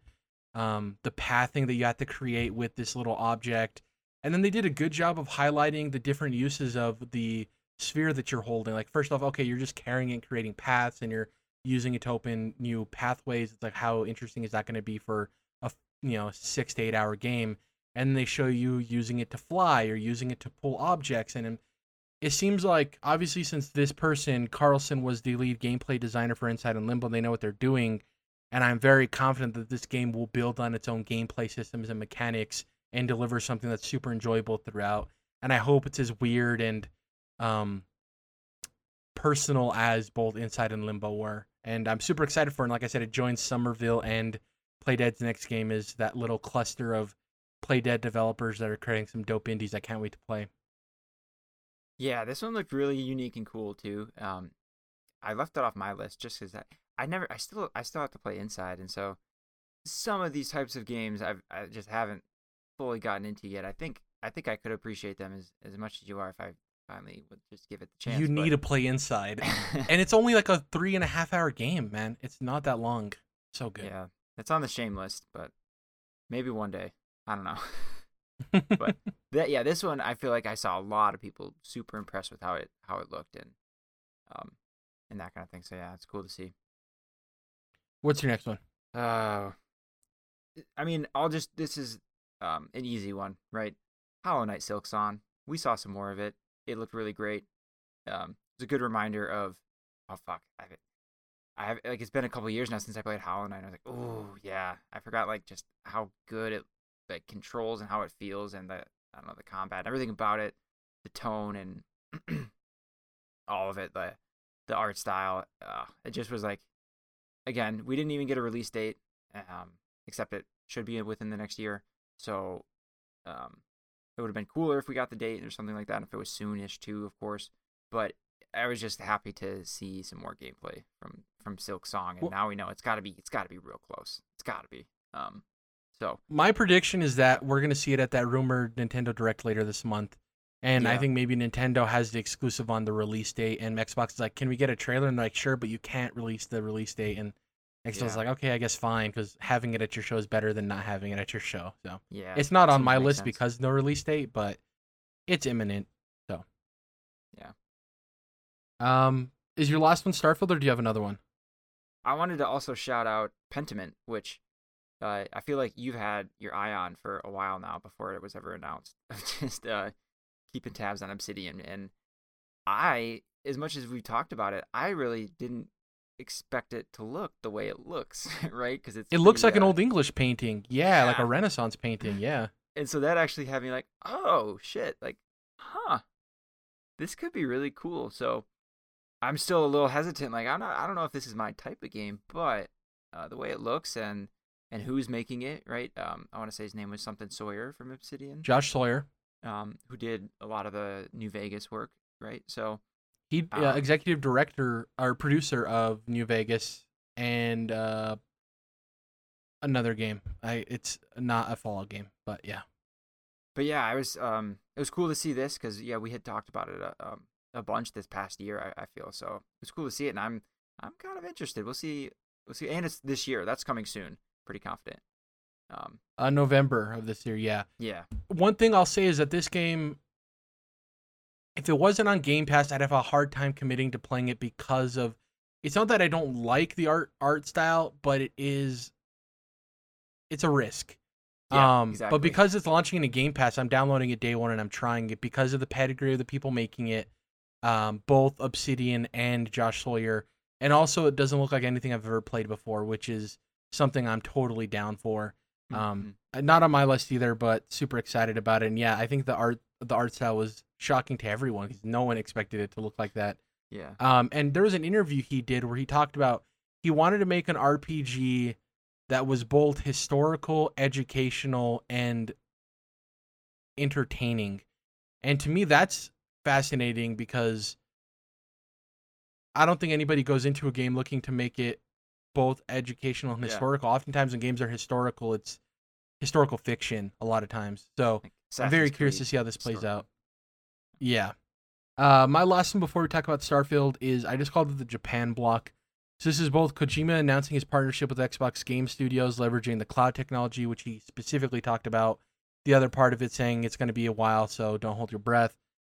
Um, the pathing that you have to create with this little object. And then they did a good job of highlighting the different uses of the sphere that you're holding. Like, first off, okay, you're just carrying it and creating paths, and you're using it to open new pathways. It's like, how interesting is that going to be for a, you know, six to eight hour game? And they show you using it to fly or using it to pull objects. And it seems like, obviously, since this person, Carlson, was the lead gameplay designer for Inside and Limbo, they know what they're doing. And I'm very confident that this game will build on its own gameplay systems and mechanics and deliver something that's super enjoyable throughout. And I hope it's as weird and um, personal as both Inside and Limbo were. And I'm super excited for it. And like I said, it joins Somerville and Playdead's next game is that little cluster of Playdead developers that are creating some dope indies I can't wait to play. Yeah, this one looked really unique and cool too. Um, I left it off my list just because that... I never, I still, I still have to play Inside, and so some of these types of games I've, I just haven't fully gotten into yet. I think, I think I could appreciate them as, as much as you are if I finally would just give it the chance. You need but... to play Inside, and it's only like a three and a half hour game, man. It's not that long. So good. Yeah, it's on the shame list, but maybe one day. I don't know. But that, yeah, this one I feel like I saw a lot of people super impressed with how it, how it looked, and um, and that kind of thing. So yeah, it's cool to see. What's your next one? Uh, I mean, I'll just, this is um, an easy one, right? Hollow Knight Silk Song. We saw some more of it. It looked really great. Um, it's a good reminder of, oh, fuck. I, I have, like, it's been a couple of years now since I played Hollow Knight. I was like, oh, yeah. I forgot, like, just how good it, like, controls and how it feels and the, I don't know, the combat and everything about it, the tone and all of it, the, the art style. Uh, it just was like, again, we didn't even get a release date, um, except it should be within the next year. So um, it would have been cooler if we got the date or something like that, if it was soonish too, of course. But I was just happy to see some more gameplay from, from Silk Song, and well, now we know it's got to be it's got to be real close. It's got to be. Um, so my prediction is that we're going to see it at that rumored Nintendo Direct later this month, and yeah. I think maybe Nintendo has the exclusive on the release date, and Xbox is like, can we get a trailer? And they're like, sure, but you can't release the release date. And Next yeah. one's like, okay, I guess fine, because having it at your show is better than not having it at your show. So yeah, it's not on my list sense. because no release date, but it's imminent. So yeah. Um, is your last one Starfield, or do you have another one? I wanted to also shout out Pentiment, which uh, I feel like you've had your eye on for a while now before it was ever announced. Just uh, keeping tabs on Obsidian, and I, as much as we talked about it, I really didn't expect it to look the way it looks, right? Because it's it looks like uh, an old English painting, yeah, yeah, like a Renaissance painting, yeah. And so that actually had me like, oh shit, like, huh, this could be really cool. So I'm still a little hesitant, like I'm not, I don't know if this is my type of game, but uh, the way it looks and and who's making it, right? Um, I want to say his name was something Sawyer from Obsidian, Josh Sawyer, um, who did a lot of the New Vegas work, right? So. He uh, um, executive director or producer of New Vegas and uh, another game. I it's not a Fallout game, but yeah. But yeah, I was um it was cool to see this because yeah we had talked about it a, um, a bunch this past year. I, I feel so it was cool to see it, and I'm I'm kind of interested. We'll see we'll see, and it's this year. That's coming soon. Pretty confident. Um, uh, November of this year. Yeah. Yeah. One thing I'll say is that this game. If it wasn't on Game Pass, I'd have a hard time committing to playing it because of... It's not that I don't like the art art style, but it is... It's a risk. Yeah, um, exactly. But because it's launching in a Game Pass, I'm downloading it day one and I'm trying it because of the pedigree of the people making it, um, both Obsidian and Josh Sawyer. And also, it doesn't look like anything I've ever played before, which is something I'm totally down for. Mm-hmm. Um, not on my list either, but super excited about it. And yeah, I think the art the art style was... shocking to everyone because no one expected it to look like that. Yeah. Um, and there was an interview he did where he talked about he wanted to make an R P G that was both historical, educational, and entertaining. And to me, that's fascinating because I don't think anybody goes into a game looking to make it both educational and historical. Yeah. Oftentimes when games are historical, it's historical fiction a lot of times. So like I'm very curious to see how this plays historical. out. Yeah. Uh, my last one before we talk about Starfield is I just called it the Japan block. So this is both Kojima announcing his partnership with Xbox Game Studios, leveraging the cloud technology, which he specifically talked about. The other part of it saying it's going to be a while, so don't hold your breath.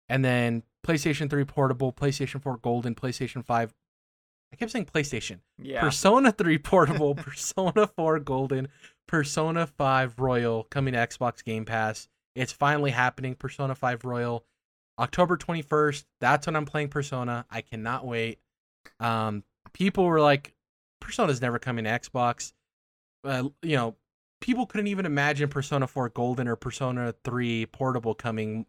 And then PlayStation three Portable, PlayStation four Gold, and PlayStation five. I kept saying PlayStation. Yeah. Persona three Portable, Persona four Golden, Persona five Royal coming to Xbox Game Pass. It's finally happening. Persona five Royal. October twenty-first, that's when I'm playing Persona. I cannot wait. Um, people were like, Persona's never coming to Xbox. Uh, you know, people couldn't even imagine Persona four Golden or Persona three Portable coming.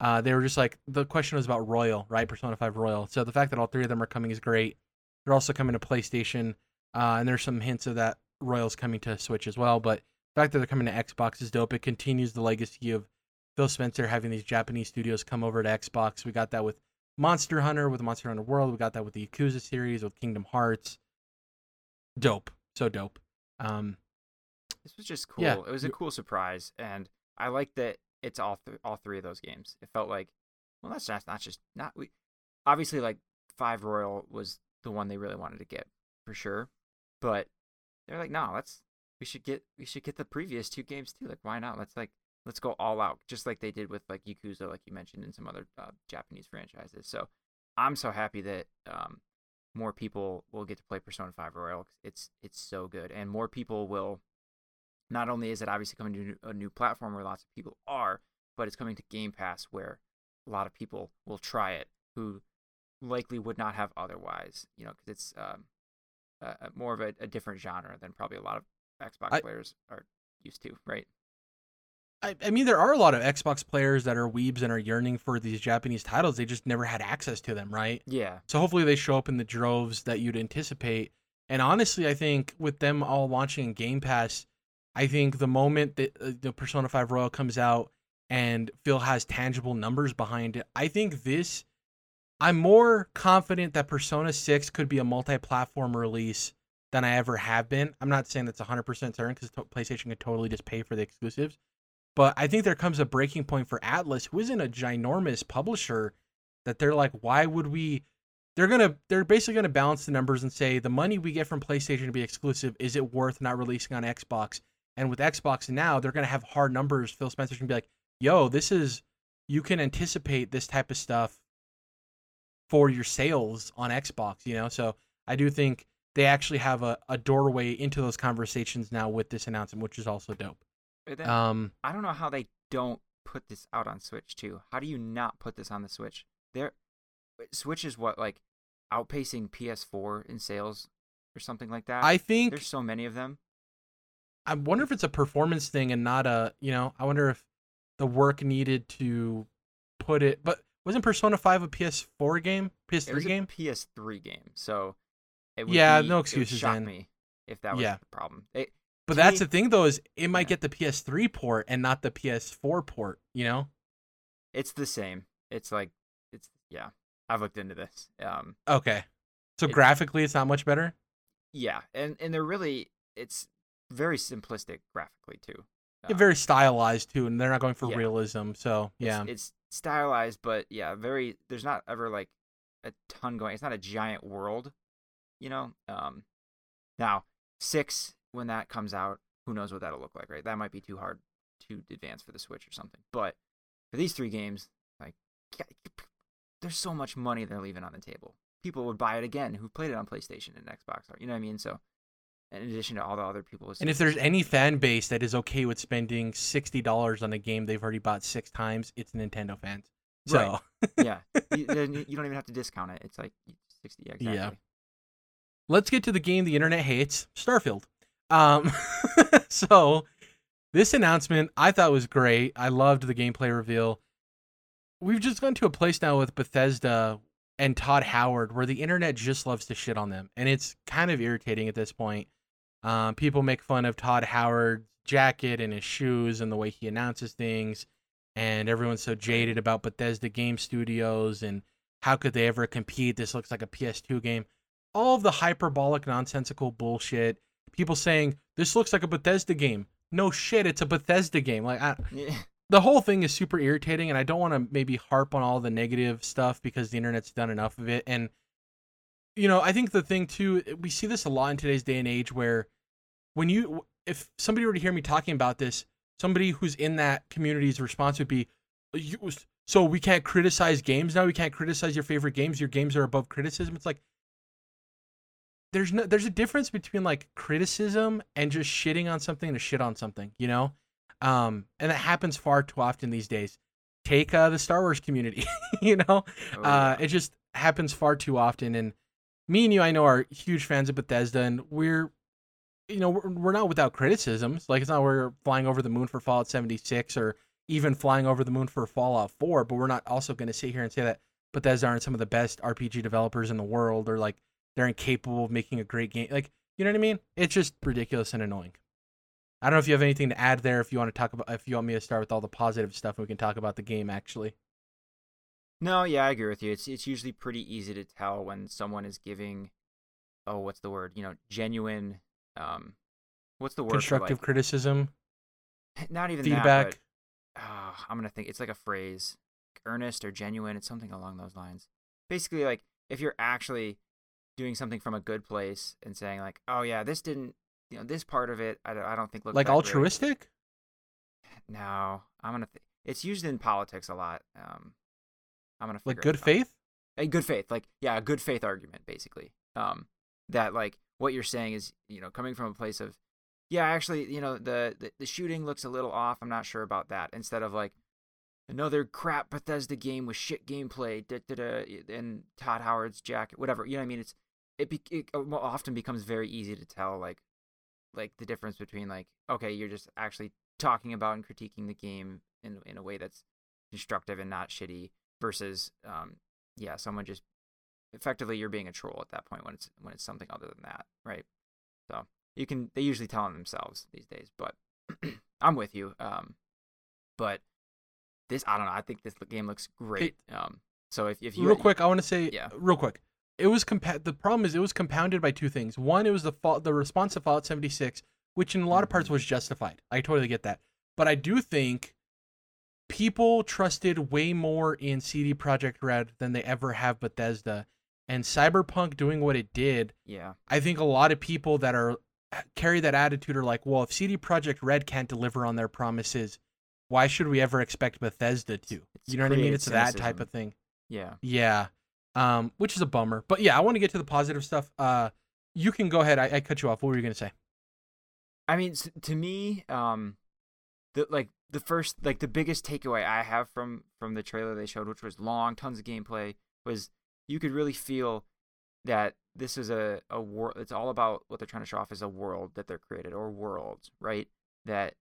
Uh, they were just like, the question was about Royal, right? Persona five Royal. So the fact that all three of them are coming is great. They're also coming to PlayStation, uh, and there's some hints of that Royal's coming to Switch as well. But the fact that they're coming to Xbox is dope. It continues the legacy of Phil Spencer having these Japanese studios come over to Xbox. We got that with Monster Hunter, with Monster Hunter World. We got that with the Yakuza series, with Kingdom Hearts. Dope. So dope. Um, this was just cool. Yeah. It was a cool surprise, and I like that it's all th- all three of those games. It felt like, well, that's not, not just... not we. Obviously, like, five Royal was the one they really wanted to get, for sure. But they're like, no, let's, we should get we should get the previous two games, too. Like, why not? Let's, like... Let's go all out, just like they did with like Yakuza, like you mentioned, and some other uh, Japanese franchises. So I'm so happy that um, more people will get to play Persona five Royal. It's it's so good. And more people will, not only is it obviously coming to a new platform where lots of people are, but it's coming to Game Pass where a lot of people will try it who likely would not have otherwise, you know, because it's um, uh, more of a, a different genre than probably a lot of Xbox I- players are used to, right? I, I mean, there are a lot of Xbox players that are weebs and are yearning for these Japanese titles. They just never had access to them, right? Yeah. So hopefully they show up in the droves that you'd anticipate. And honestly, I think with them all launching in Game Pass, I think the moment that uh, the Persona five Royal comes out and Phil has tangible numbers behind it, I think this, I'm more confident that Persona six could be a multi-platform release than I ever have been. I'm not saying that's one hundred percent certain because to- PlayStation could totally just pay for the exclusives. But I think there comes a breaking point for Atlas, who isn't a ginormous publisher, that they're like, why would we they're gonna they're basically gonna balance the numbers and say the money we get from PlayStation to be exclusive, is it worth not releasing on Xbox? And with Xbox now, they're gonna have hard numbers. Phil Spencer's gonna be like, yo, this is you can anticipate this type of stuff for your sales on Xbox, you know? So I do think they actually have a, a doorway into those conversations now with this announcement, which is also dope. Then, um, I don't know how they don't put this out on Switch too. How do you not put this on the Switch? They're, Switch is what, like outpacing P S four in sales or something like that? I think there's so many of them. I wonder if it's a performance thing and not a, you know, I wonder if the work needed to put it, but wasn't Persona five a P S four game? P S three it was game? A P S three game. So it would yeah, be, no excuses. It would shock then. me if that was yeah. the problem. It, but that's me, the thing though, is it might yeah. get the P S three port and not the P S four port. You know, it's the same. It's like it's yeah. I've looked into this. Um, okay, so it, graphically, it's not much better. Yeah, and and they're really it's very simplistic graphically too. Um, yeah, very stylized too, and they're not going for yeah. realism. So yeah, it's. it's stylized, but yeah, very. There's not ever like a ton going. It's not a giant world, you know. Um, now six, when that comes out, who knows what that'll look like, right? That might be too hard to advance for the Switch or something. But for these three games, like, there's so much money they're leaving on the table. People would buy it again who played it on PlayStation and Xbox, you know what I mean? So, in addition to all the other people, and if there's any fan base that is okay with spending sixty dollars on a game they've already bought six times, it's Nintendo fans. So right. yeah, you, you don't even have to discount it. It's like sixty. Yeah, exactly. Yeah. Let's get to the game the internet hates, Starfield. Um, so this announcement I thought was great. I loved the gameplay reveal. We've just gone to a place now with Bethesda and Todd Howard where the internet just loves to shit on them, and it's kind of irritating at this point. Um, people make fun of Todd Howard's jacket and his shoes and the way he announces things, and everyone's so jaded about Bethesda Game Studios and how could they ever compete? This looks like a P S two game. All of the hyperbolic, nonsensical bullshit. People saying, this looks like a Bethesda game. No shit, it's a Bethesda game. Like I, yeah. The whole thing is super irritating, and I don't want to maybe harp on all the negative stuff because the internet's done enough of it. And, you know, I think the thing, too, we see this a lot in today's day and age where When you, if somebody were to hear me talking about this, somebody who's in that community's response would be, so we can't criticize games now? We can't criticize your favorite games? Your games are above criticism? It's like, there's no, there's a difference between like criticism and just shitting on something to shit on something, you know? Um, and that happens far too often these days. Take uh, the Star Wars community, you know? Oh, yeah. uh, it just happens far too often. And me and you, I know, are huge fans of Bethesda, and we're, you know, we're not without criticisms. Like, it's not we're flying over the moon for Fallout seventy-six or even flying over the moon for Fallout four, but we're not also going to sit here and say that Bethesda aren't some of the best R P G developers in the world, or like they're incapable of making a great game. Like, you know what I mean? It's just ridiculous and annoying. I don't know if you have anything to add there, if you want to talk about, if you want me to start with all the positive stuff, and we can talk about the game actually. No, yeah, I agree with you. It's it's usually pretty easy to tell when someone is giving, oh, what's the word? You know, genuine Um, what's the word? Constructive like, criticism. Not even feedback. That, but, uh, I'm gonna think it's like a phrase, earnest or genuine. It's something along those lines. Basically, like if you're actually doing something from a good place and saying like, "Oh yeah, this didn't, you know, this part of it, I don't, I don't think looked like that altruistic." Great. No, I'm gonna. Th- it's used in politics a lot. Um, I'm gonna like good faith. A good faith, like yeah, a good faith argument, basically. Um, that like. What you're saying is, you know, coming from a place of, yeah, actually, you know, the, the, the shooting looks a little off. I'm not sure about that. Instead of like another crap Bethesda game with shit gameplay, da, da, da, and Todd Howard's jacket, whatever. You know what I mean? It's it, be, it often becomes very easy to tell, like, like the difference between like, okay, you're just actually talking about and critiquing the game in in a way that's constructive and not shitty, versus, um, yeah, someone just. Effectively you're being a troll at that point when it's when it's something other than that, right? So you can they usually tell on themselves these days, but I'm with you. Um but this I don't know, I think this game looks great. Um so if, if you real quick, I want to say yeah. real quick. It was compa- the problem is it was compounded by two things. One, it was the fa- the response to Fallout seventy-six, which in a lot of parts was justified. I totally get that. But I do think people trusted way more in C D Projekt Red than they ever have Bethesda. and Cyberpunk doing what it did, yeah, I think a lot of people that are carry that attitude are like, well, if C D Projekt Red can't deliver on their promises, why should we ever expect Bethesda to? It's you know what I mean? It's cynicism. That type of thing. Yeah. Yeah. Um, which is a bummer. But yeah, I want to get to the positive stuff. Uh, you can go ahead. I, I cut you off. What were you going to say? I mean, to me, um, the like the first, like the biggest takeaway I have from, from the trailer they showed, which was long, tons of gameplay, was you could really feel that this is a, a world. It's all about what they're trying to show off is a world that they're created or worlds, right? That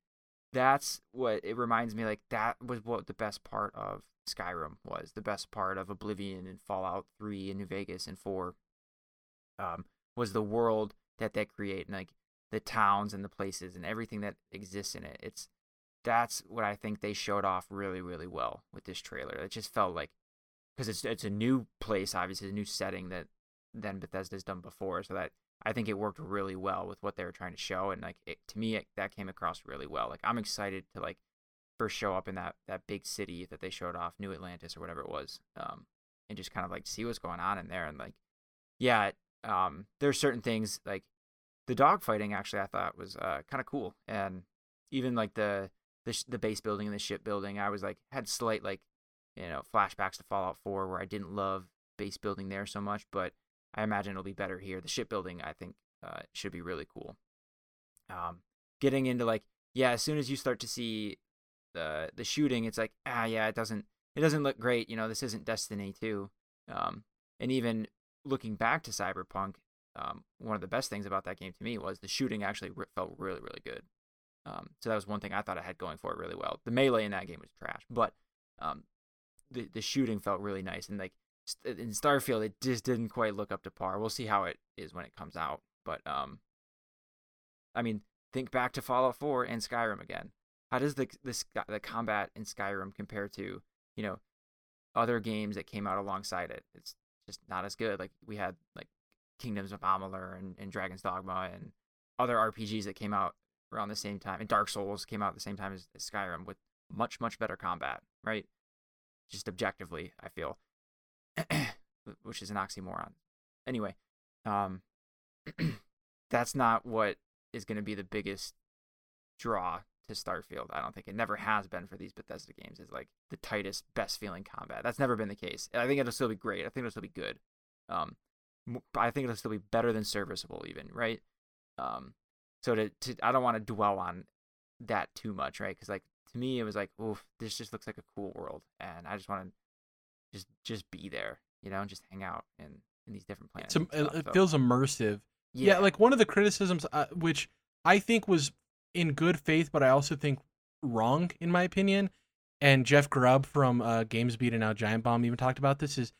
that's what it reminds me. Like that was what the best part of Skyrim was, the best part of Oblivion and Fallout three and New Vegas and four, um, was the world that they create and like the towns and the places and everything that exists in it. It's that's what I think they showed off really, really well with this trailer. It just felt like, because it's it's a new place, obviously, a new setting that than Bethesda's done before, so that I think it worked really well with what they were trying to show, and like it, to me, it, that came across really well. Like I'm excited to like first show up in that that big city that they showed off, New Atlantis or whatever it was, um, and just kind of like see what's going on in there. And like, yeah, um, there's certain things like the dogfighting actually I thought was uh, kind of cool, and even like the the, sh- the base building and the ship building, I was like had slight like you know flashbacks to Fallout four where I didn't love base building there so much, but I imagine it'll be better here. The shipbuilding, I think, uh, should be really cool. Um, getting into like, yeah, as soon as you start to see the the shooting, it's like, ah, yeah, it doesn't it doesn't look great. You know, this isn't Destiny two. Um, and even looking back to Cyberpunk, um, one of the best things about that game to me was the shooting actually re- felt really, really good. Um, so that was one thing I thought I had going for it really well. The melee in that game was trash, but um, the the shooting felt really nice and like. In Starfield, it just didn't quite look up to par. We'll see how it is when it comes out. But, um, I mean, think back to Fallout four and Skyrim again. How does the, the the combat in Skyrim compare to, you know, other games that came out alongside it? It's just not as good. Like, we had, like, Kingdoms of Amalur and, and Dragon's Dogma and other R P Gs that came out around the same time. And Dark Souls came out at the same time as, as Skyrim with much, much better combat, right? Just objectively, I feel. Which is an oxymoron. Anyway, um, that's not what is going to be the biggest draw to Starfield. I don't think it never has been for these Bethesda games. It's like the tightest, best feeling combat. That's never been the case. And I think it'll still be great. I think it'll still be good. Um, I think it'll still be better than serviceable, even, right? Um, so to, to I don't want to dwell on that too much, right? Because like to me, it was like, oof, this just looks like a cool world, and I just want to. Just just be there, you know, and just hang out in, in these different planets. It's a, stuff, it so. feels immersive. Yeah. yeah, like one of the criticisms, uh, which I think was in good faith, but I also think wrong, in my opinion, and Jeff Grubb from uh, GamesBeat and now Giant Bomb even talked about this, is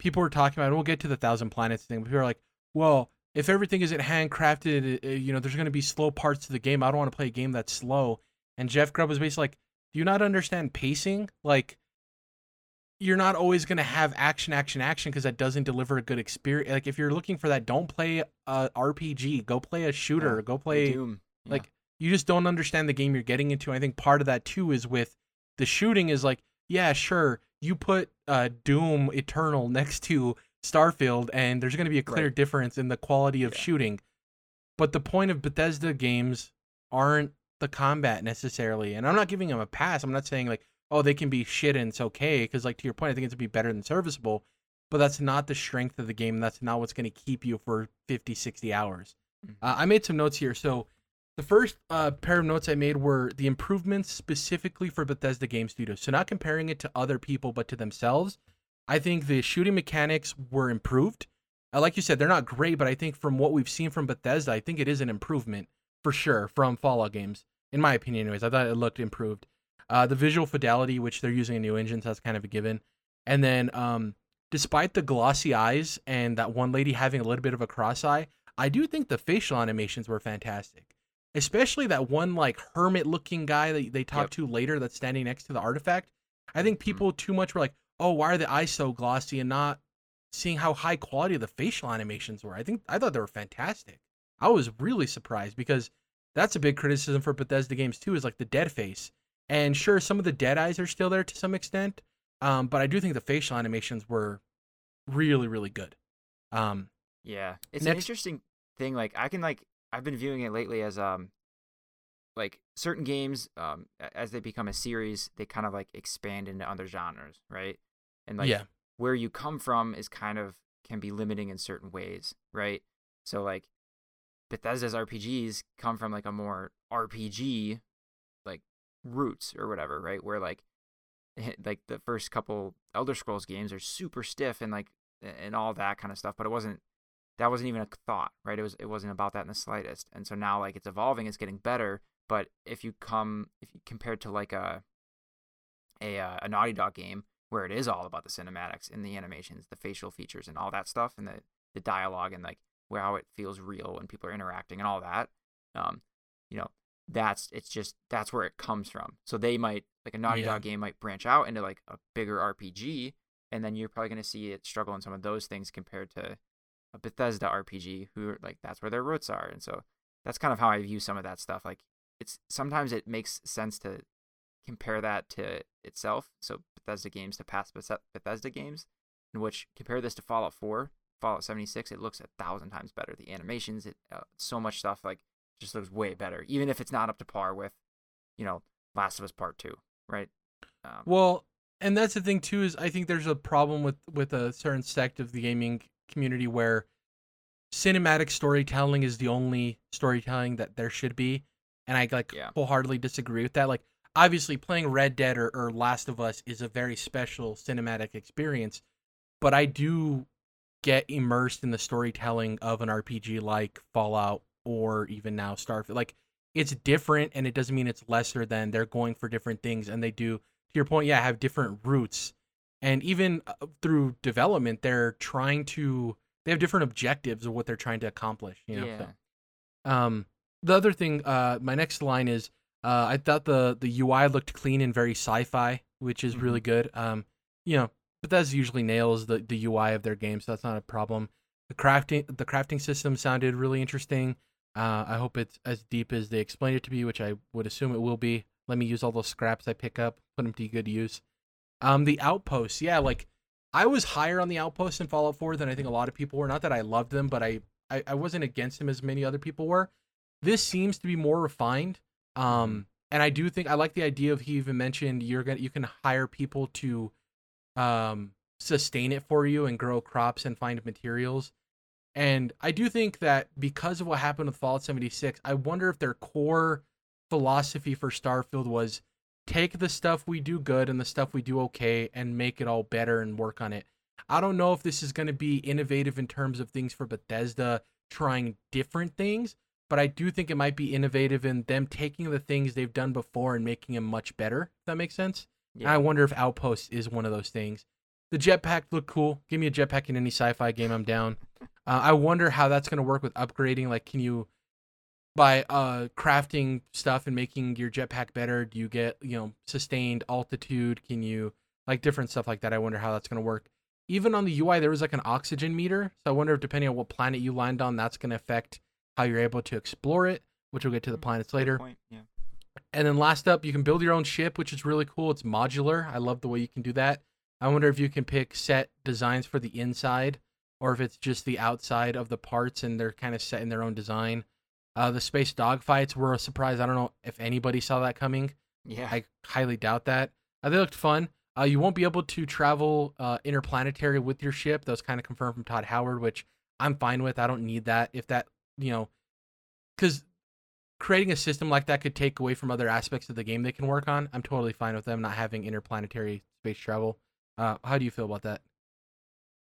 people were talking about, and we'll get to the Thousand Planets thing, but people are like, well, if everything isn't handcrafted, you know, there's going to be slow parts to the game. I don't want to play a game that's slow. And Jeff Grubb was basically like, do you not understand pacing? Like, you're not always going to have action, action, action, because that doesn't deliver a good experience. Like, if you're looking for that, don't play a R P G. Go play a shooter. Yeah, go play Doom. Yeah. Like, you just don't understand the game you're getting into. I think part of that, too, is with the shooting is like, yeah, sure, you put uh, Doom Eternal next to Starfield, and there's going to be a clear right. difference in the quality of yeah. shooting. But the point of Bethesda games aren't the combat, necessarily. And I'm not giving them a pass. I'm not saying, like, oh, they can be shit and it's okay, because, like, to your point, I think it's going to be better than serviceable, but that's not the strength of the game, and that's not what's going to keep you for fifty, sixty hours. Mm-hmm. Uh, I made some notes here. So the first uh, pair of notes I made were the improvements specifically for Bethesda Game Studios. So not comparing it to other people, but to themselves. I think the shooting mechanics were improved. Uh, like you said, they're not great, but I think from what we've seen from Bethesda, I think it is an improvement, for sure, from Fallout games. In my opinion, anyways, I thought it looked improved. Uh, the visual fidelity, which they're using a new engine, so that's kind of a given. And then, um, despite the glossy eyes and that one lady having a little bit of a cross eye, I do think the facial animations were fantastic. Especially that one, like, hermit-looking guy that they talk yep. to later that's standing next to the artifact. I think people mm-hmm. too much were like, oh, why are the eyes so glossy, and not seeing how high quality the facial animations were. I think I thought they were fantastic. I was really surprised, because that's a big criticism for Bethesda games, too, is, like, the dead face. And sure, some of the dead eyes are still there to some extent, um, but I do think the facial animations were really, really good. Um, yeah, it's next... an interesting thing. Like I can like I've been viewing it lately as um, like certain games um as they become a series, they kind of like expand into other genres, right? And like yeah. where you come from is kind of can be limiting in certain ways, right? So like Bethesda's R P Gs come from like a more R P G like roots or whatever, right? Where like like the first couple Elder Scrolls games are super stiff and like and all that kind of stuff, but it wasn't that wasn't even a thought, right? It was it wasn't about that in the slightest. And so now like it's evolving, it's getting better, but if you come if you compared to like a a a Naughty Dog game where it is all about the cinematics and the animations, the facial features and all that stuff and the the dialogue and like how it feels real when people are interacting and all that, um, you know, that's it's just that's where it comes from. So they might like a Naughty yeah. Dog game might branch out into like a bigger R P G, and then you're probably going to see it struggle in some of those things compared to a Bethesda R P G, who like that's where their roots are. And so that's kind of how I view some of that stuff. Like it's sometimes it makes sense to compare that to itself. So Bethesda games to past Bethesda games, in which compare this to Fallout four. Fallout seventy-six, it looks a thousand times better. The animations, it uh, so much stuff like just looks way better, even if it's not up to par with, you know, Last of Us Part Two, right? Um, well, and that's the thing too is I think there's a problem with with a certain sect of the gaming community where cinematic storytelling is the only storytelling that there should be, and I like yeah. wholeheartedly disagree with that. Like, obviously, playing Red Dead or, or Last of Us is a very special cinematic experience, but I do. Get immersed in the storytelling of an R P G like Fallout or even now Starfield. Like, it's different, and it doesn't mean it's lesser than. They're going for different things, and they do, to your point, yeah, have different roots. And even through development, they're trying to, they have different objectives of what they're trying to accomplish, you know? Yeah. So, um, the other thing, uh, my next line is, uh, I thought the, the U I looked clean and very sci-fi, which is mm-hmm. really good. Um, you know, Bethesda usually nails the, the U I of their games, so that's not a problem. The crafting the crafting system sounded really interesting. Uh, I hope it's as deep as they explained it to be, which I would assume it will be. Let me use all those scraps I pick up, put them to good use. Um, the outposts, yeah, like, I was higher on the outposts in Fallout four than I think a lot of people were. Not that I loved them, but I, I, I wasn't against them as many other people were. This seems to be more refined, um, and I do think, I like the idea of, he even mentioned, you're gonna, you can hire people to... um sustain it for you and grow crops and find materials. And I do think that because of what happened with Fallout seventy-six, I wonder if their core philosophy for Starfield was take the stuff we do good and the stuff we do okay and make it all better and work on it. I don't know if this is going to be innovative in terms of things for Bethesda trying different things, but I do think it might be innovative in them taking the things they've done before and making them much better, if that makes sense. Yeah. I wonder if Outposts is one of those things. The jetpack looked cool. Give me a jetpack in any sci-fi game, I'm down. Uh, I wonder how that's going to work with upgrading. Like, can you, by uh, crafting stuff and making your jetpack better, do you get, you know, sustained altitude? Can you, like, different stuff like that? I wonder how that's going to work. Even on the U I, there was, like, an oxygen meter. So I wonder if, depending on what planet you land on, that's going to affect how you're able to explore it, which we'll get to the planets later. Good point. Yeah. And then last up, you can build your own ship, which is really cool. It's modular. I love the way you can do that. I wonder if you can pick set designs for the inside or if it's just the outside of the parts and they're kind of set in their own design. Uh, the space dogfights were a surprise. I don't know if anybody saw that coming. Yeah. I highly doubt that. Uh, they looked fun. Uh, you won't be able to travel uh, interplanetary with your ship. That was kind of confirmed from Todd Howard, which I'm fine with. I don't need that. If that, you know, because... creating a system like that could take away from other aspects of the game they can work on. I'm totally fine with them not having interplanetary space travel. Uh, how do you feel about that?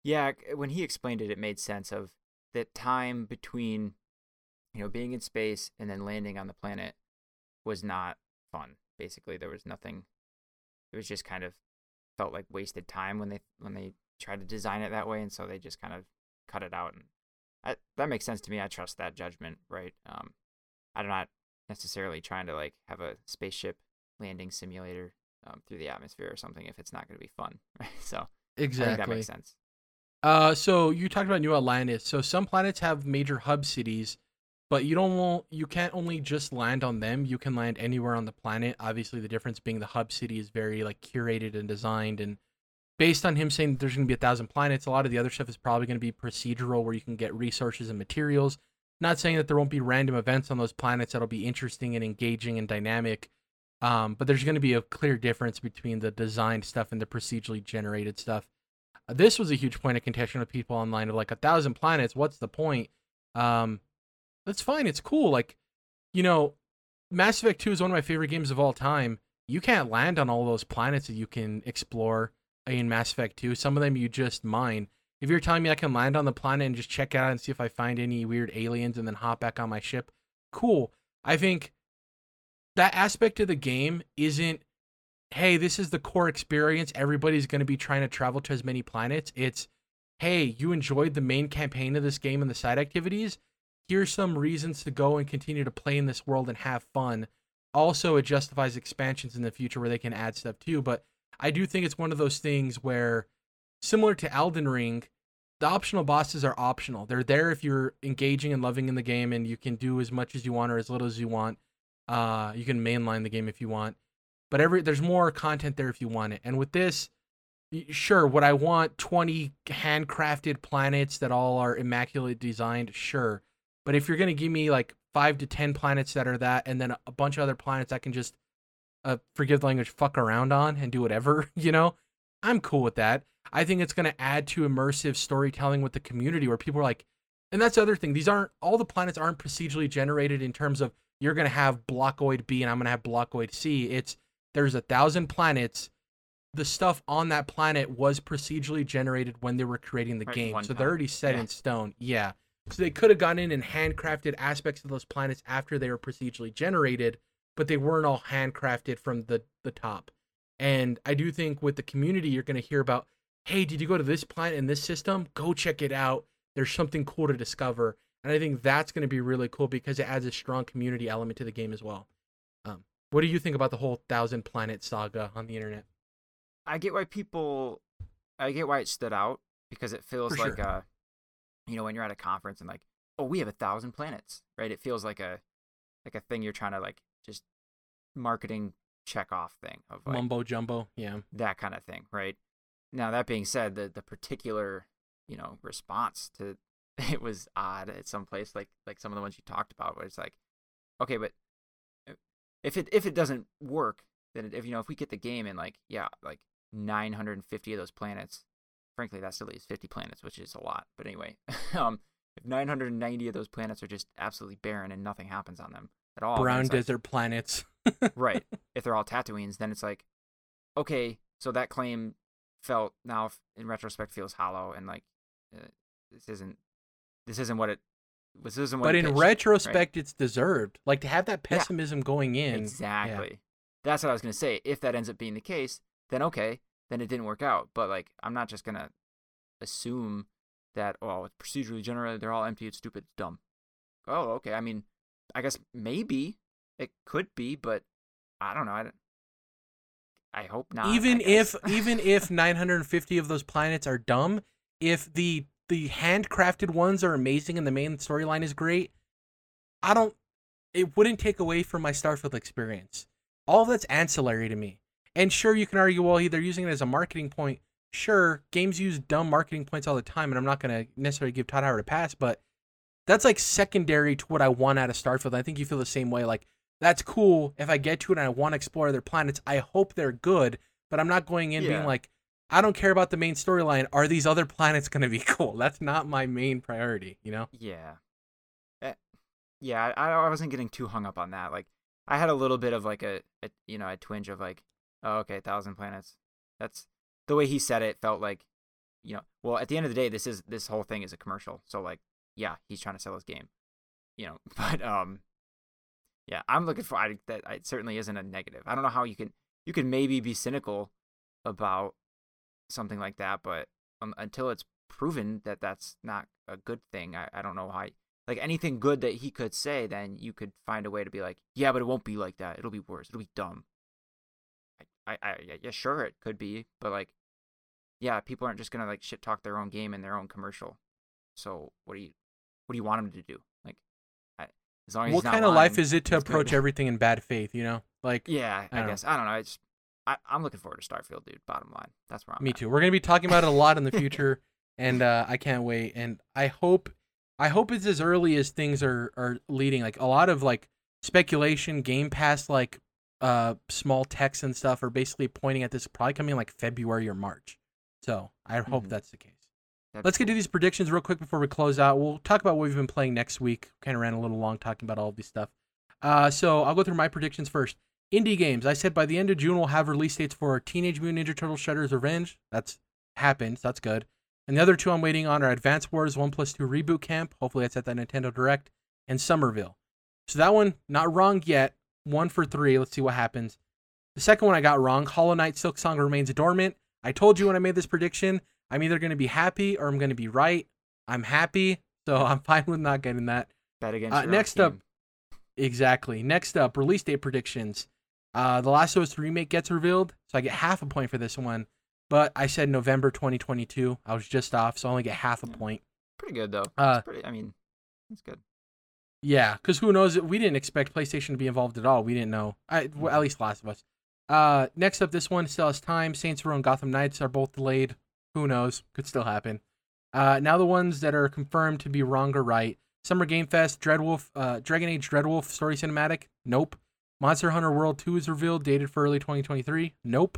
Yeah, when he explained it, it made sense of the time between, you know, being in space and then landing on the planet was not fun. Basically, there was nothing. It was just kind of felt like wasted time when they when they tried to design it that way, and so they just kind of cut it out. And I, that makes sense to me. I trust that judgment, right? Um, I'm not necessarily trying to like have a spaceship landing simulator um, through the atmosphere or something if it's not going to be fun. Right? So exactly. I think that makes sense. Uh, so you talked about New Atlantis. So some planets have major hub cities, but you don't you can't only just land on them. You can land anywhere on the planet. Obviously, the difference being the hub city is very like curated and designed and based on him saying that there's going to be a thousand planets, a lot of the other stuff is probably going to be procedural where you can get resources and materials. Not saying that there won't be random events on those planets that'll be interesting and engaging and dynamic, um, but there's going to be a clear difference between the designed stuff and the procedurally generated stuff. Uh, this was a huge point of contention with people online of like, a thousand planets, what's the point? Um, that's fine, it's cool. Like, you know, Mass Effect two is one of my favorite games of all time. You can't land on all those planets that you can explore in Mass Effect two. Some of them you just mine. If you're telling me I can land on the planet and just check out and see if I find any weird aliens and then hop back on my ship, cool. I think that aspect of the game isn't, hey, this is the core experience. Everybody's going to be trying to travel to as many planets. It's, hey, you enjoyed the main campaign of this game and the side activities. Here's some reasons to go and continue to play in this world and have fun. Also, it justifies expansions in the future where they can add stuff too. But I do think it's one of those things where, similar to Elden Ring, the optional bosses are optional. They're there if you're engaging and loving in the game, and you can do as much as you want or as little as you want. Uh, you can mainline the game if you want. But every there's more content there if you want it. And with this, sure, would I want twenty handcrafted planets that all are immaculately designed? Sure. But if you're going to give me like five to ten planets that are that, and then a bunch of other planets I can just, uh, forgive the language, fuck around on and do whatever, you know, I'm cool with that. I think it's going to add to immersive storytelling with the community where people are like, and that's the other thing. These aren't, all the planets aren't procedurally generated in terms of you're going to have Blockoid B and I'm going to have Blockoid C. It's, there's a thousand planets. The stuff on that planet was procedurally generated when they were creating the right, game. So time. They're already set yeah. in stone. Yeah. So they could have gone in and handcrafted aspects of those planets after they were procedurally generated, but they weren't all handcrafted from the, the top. And I do think with the community, you're going to hear about, hey, did you go to this planet in this system? Go check it out. There's something cool to discover. And I think that's going to be really cool because it adds a strong community element to the game as well. Um, what do you think about the whole thousand planet saga on the internet? I get why people, I get why it stood out because it feels For like sure. a, you know, when you're at a conference and like, oh, we have a thousand planets, right? It feels like a, like a thing you're trying to like just marketing check off thing of like, mumbo jumbo. Yeah. That kind of thing. Right. Now, that being said, the, the particular, you know, response to it was odd at some place, like like some of the ones you talked about, where it's like, okay, but if it if it doesn't work, then if, you know, if we get the game and like, yeah, like nine hundred fifty of those planets, frankly, that's at least fifty planets, which is a lot. But anyway, um, if nine hundred ninety of those planets are just absolutely barren and nothing happens on them at all. Brown desert like, planets. Right. If they're all Tatooines, then it's like, okay, so that claim felt now in retrospect feels hollow and like uh, this isn't this isn't what it this isn't what but it pitched, in retrospect right? It's deserved like to have that pessimism yeah. going in exactly yeah. That's what I was gonna say. If that ends up being the case, then okay, then it didn't work out, but like I'm not just gonna assume that oh it's procedurally generated, they're all empty, it's stupid, it's dumb. Oh okay, I mean I guess maybe it could be, but I don't know. I don't I hope not. Even if even if nine hundred fifty of those planets are dumb, if the the handcrafted ones are amazing and the main storyline is great, I don't. It wouldn't take away from my Starfield experience. All that's ancillary to me. And sure, you can argue, well, they're using it as a marketing point. Sure, games use dumb marketing points all the time, and I'm not going to necessarily give Todd Howard a pass, but that's like secondary to what I want out of Starfield. I think you feel the same way, like. That's cool. If I get to it and I want to explore other planets, I hope they're good, but I'm not going in yeah. being like, I don't care about the main storyline. Are these other planets going to be cool? That's not my main priority, you know? Yeah. Uh, yeah, I, I wasn't getting too hung up on that. Like, I had a little bit of like a, a you know, a twinge of like, oh, okay, thousand planets. That's the way he said it felt like, you know, well, at the end of the day, this is, this whole thing is a commercial. So like, yeah, he's trying to sell his game, you know, but, um, yeah, I'm looking for I, that. It certainly isn't a negative. I don't know how you can you can maybe be cynical about something like that, but um, until it's proven that that's not a good thing, I, I don't know how. I, like anything good that he could say, then you could find a way to be like, yeah, but it won't be like that. It'll be worse. It'll be dumb. I, I, I yeah, sure, it could be, but like, yeah, people aren't just gonna like shit talk their own game and their own commercial. So what do you what do you want them to do? As long as what kind lying, of life is it to approach good. Everything in bad faith, you know? Like, yeah, I, I guess. Know. I don't know. It's, I, I'm looking forward to Starfield, dude. Bottom line, that's where I'm. Me at. Too. We're gonna be talking about it a lot in the future, and uh, I can't wait. And I hope, I hope it's as early as things are are leading. Like a lot of like speculation, Game Pass, like uh, small texts and stuff are basically pointing at this probably coming in like February or March. So I hope mm-hmm. that's the case. That'd Let's get cool. to these predictions real quick before we close out. We'll talk about what we've been playing next week. Kind of ran a little long talking about all of this stuff. Uh, so I'll go through my predictions first. Indie games. I said by the end of June we'll have release dates for Teenage Mutant Ninja Turtles: Shredder's Revenge. That's happened. So that's good. And the other two I'm waiting on are Advance Wars one plus two Reboot Camp. Hopefully that's at that Nintendo Direct. And Somerville. So that one, not wrong yet. One for three. Let's see what happens. The second one I got wrong. Hollow Knight: Silksong remains dormant. I told you when I made this prediction, I'm either going to be happy or I'm going to be right. I'm happy, so I'm fine with not getting that. Bet against uh, your next up, exactly. Next up, release date predictions. Uh, The Last of Us remake gets revealed, so I get half a point for this one. But I said November twenty twenty-two. I was just off, so I only get half a yeah. point. Pretty good though. Uh, pretty, I mean, that's good. Yeah, because who knows? We didn't expect PlayStation to be involved at all. We didn't know. I, well, at least Last of Us. Uh, next up, this one, Still Has Time, Saints Row and Gotham Knights are both delayed. Who knows? Could still happen. Uh, now the ones that are confirmed to be wrong or right. Summer Game Fest, Dreadwolf, uh, Dragon Age Dreadwolf Story Cinematic? Nope. Monster Hunter World two is revealed, dated for early twenty twenty-three? Nope.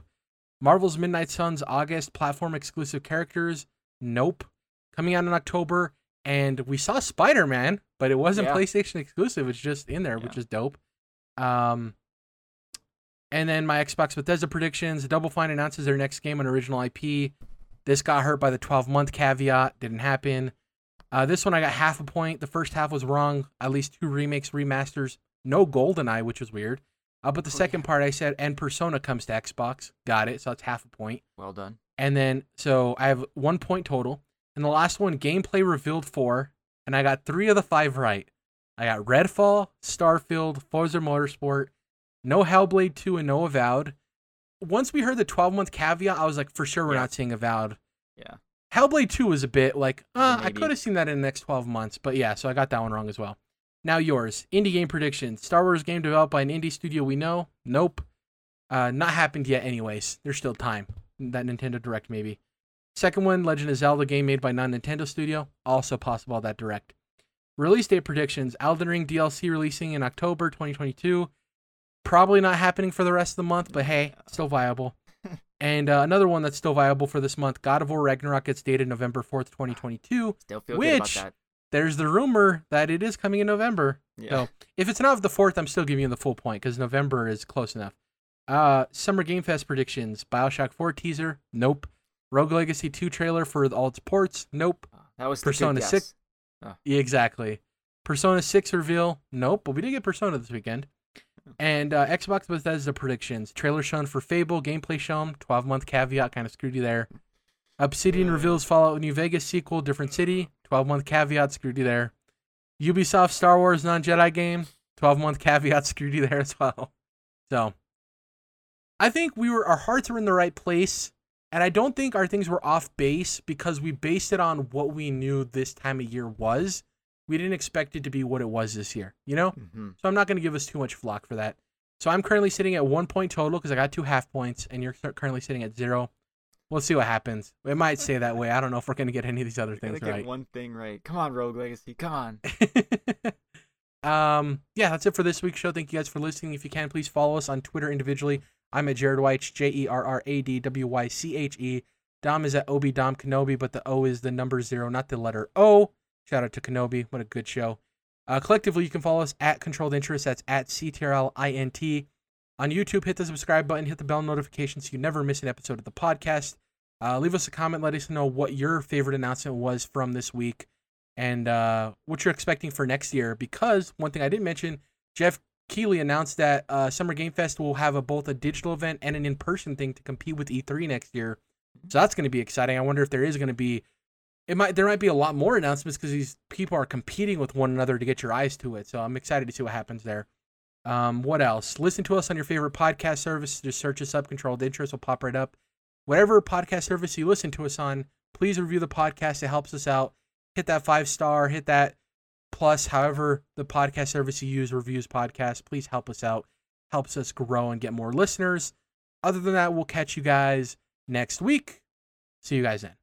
Marvel's Midnight Suns August platform exclusive characters? Nope. Coming out in October, and we saw Spider-Man, but it wasn't yeah. PlayStation exclusive. It's just in there, yeah. which is dope. Um... And then my Xbox Bethesda predictions. Double Fine announces their next game on original I P. This got hurt by the twelve-month caveat. Didn't happen. Uh, this one I got half a point. The first half was wrong. At least two remakes, remasters. No GoldenEye, which was weird. Uh, but the second part I said, and Persona comes to Xbox. Got it. So that's half a point. Well done. And then, so I have one point total. And the last one, gameplay revealed four. And I got three of the five right. I got Redfall, Starfield, Forza Motorsport, no Hellblade two, and no Avowed. Once we heard the twelve-month caveat, I was like, for sure we're yeah. not seeing Avowed. Yeah. Hellblade two was a bit like, uh, Maybe. I could have seen that in the next twelve months. But yeah, so I got that one wrong as well. Now yours. Indie game predictions. Star Wars game developed by an indie studio we know. Nope. Uh, not happened yet anyways. There's still time. That Nintendo Direct maybe. Second one, Legend of Zelda game made by non-Nintendo studio. Also possible that Direct. Release date predictions. Elden Ring D L C releasing in October twenty twenty-two. Probably not happening for the rest of the month, but hey, still viable. And uh, another one that's still viable for this month, God of War Ragnarok gets dated November fourth, twenty twenty-two, still feel which good about that. There's the rumor that it is coming in November. Yeah. So if it's not the fourth, I'm still giving you the full point because November is close enough. Uh, Summer Game Fest predictions, Bioshock four teaser, nope. Rogue Legacy two trailer for all its ports, nope. That was Persona six. Oh. Yeah, exactly. Persona six reveal, nope. But we did get Persona this weekend. And uh, Xbox Bethesda predictions. Trailer shown for Fable, gameplay shown, twelve-month caveat, kind of screwed you there. Obsidian yeah. reveals Fallout New Vegas sequel, different city, twelve-month caveat, screwed you there. Ubisoft Star Wars non-Jedi game, twelve-month caveat, screwed you there as well. So, I think we were our hearts were in the right place, and I don't think our things were off base because we based it on what we knew this time of year was. We didn't expect it to be what it was this year, you know? Mm-hmm. So I'm not going to give us too much flack for that. So I'm currently sitting at one point total because I got two half points, and you're currently sitting at zero. We'll see what happens. It might stay that way. I don't know if we're going to get any of these other things right. Get one thing right. Come on, Rogue Legacy. Come on. um, yeah, that's it for this week's show. Thank you guys for listening. If you can, please follow us on Twitter individually. I'm at Jerrad Wyche, J E R R A D W Y C H E. Dom is at Obi Dom Kenobi, but the O is the number zero, not the letter O. Shout out to Kenobi. What a good show. Uh, collectively, you can follow us at Controlled Interest. That's at C T R L I N T. On YouTube, hit the subscribe button. Hit the bell notification so you never miss an episode of the podcast. Uh, leave us a comment. Let us know what your favorite announcement was from this week and uh, what you're expecting for next year. Because one thing I didn't mention, Geoff Keighley announced that uh, Summer Game Fest will have a, both a digital event and an in-person thing to compete with E three next year. So that's going to be exciting. I wonder if there is going to be It might there might be a lot more announcements because these people are competing with one another to get your eyes to it. So I'm excited to see what happens there. Um, what else? Listen to us on your favorite podcast service. Just search us up. Controlled Interest will pop right up. Whatever podcast service you listen to us on, please review the podcast. It helps us out. Hit that five star. Hit that plus. However, the podcast service you use reviews podcasts. Please help us out. Helps us grow and get more listeners. Other than that, we'll catch you guys next week. See you guys then.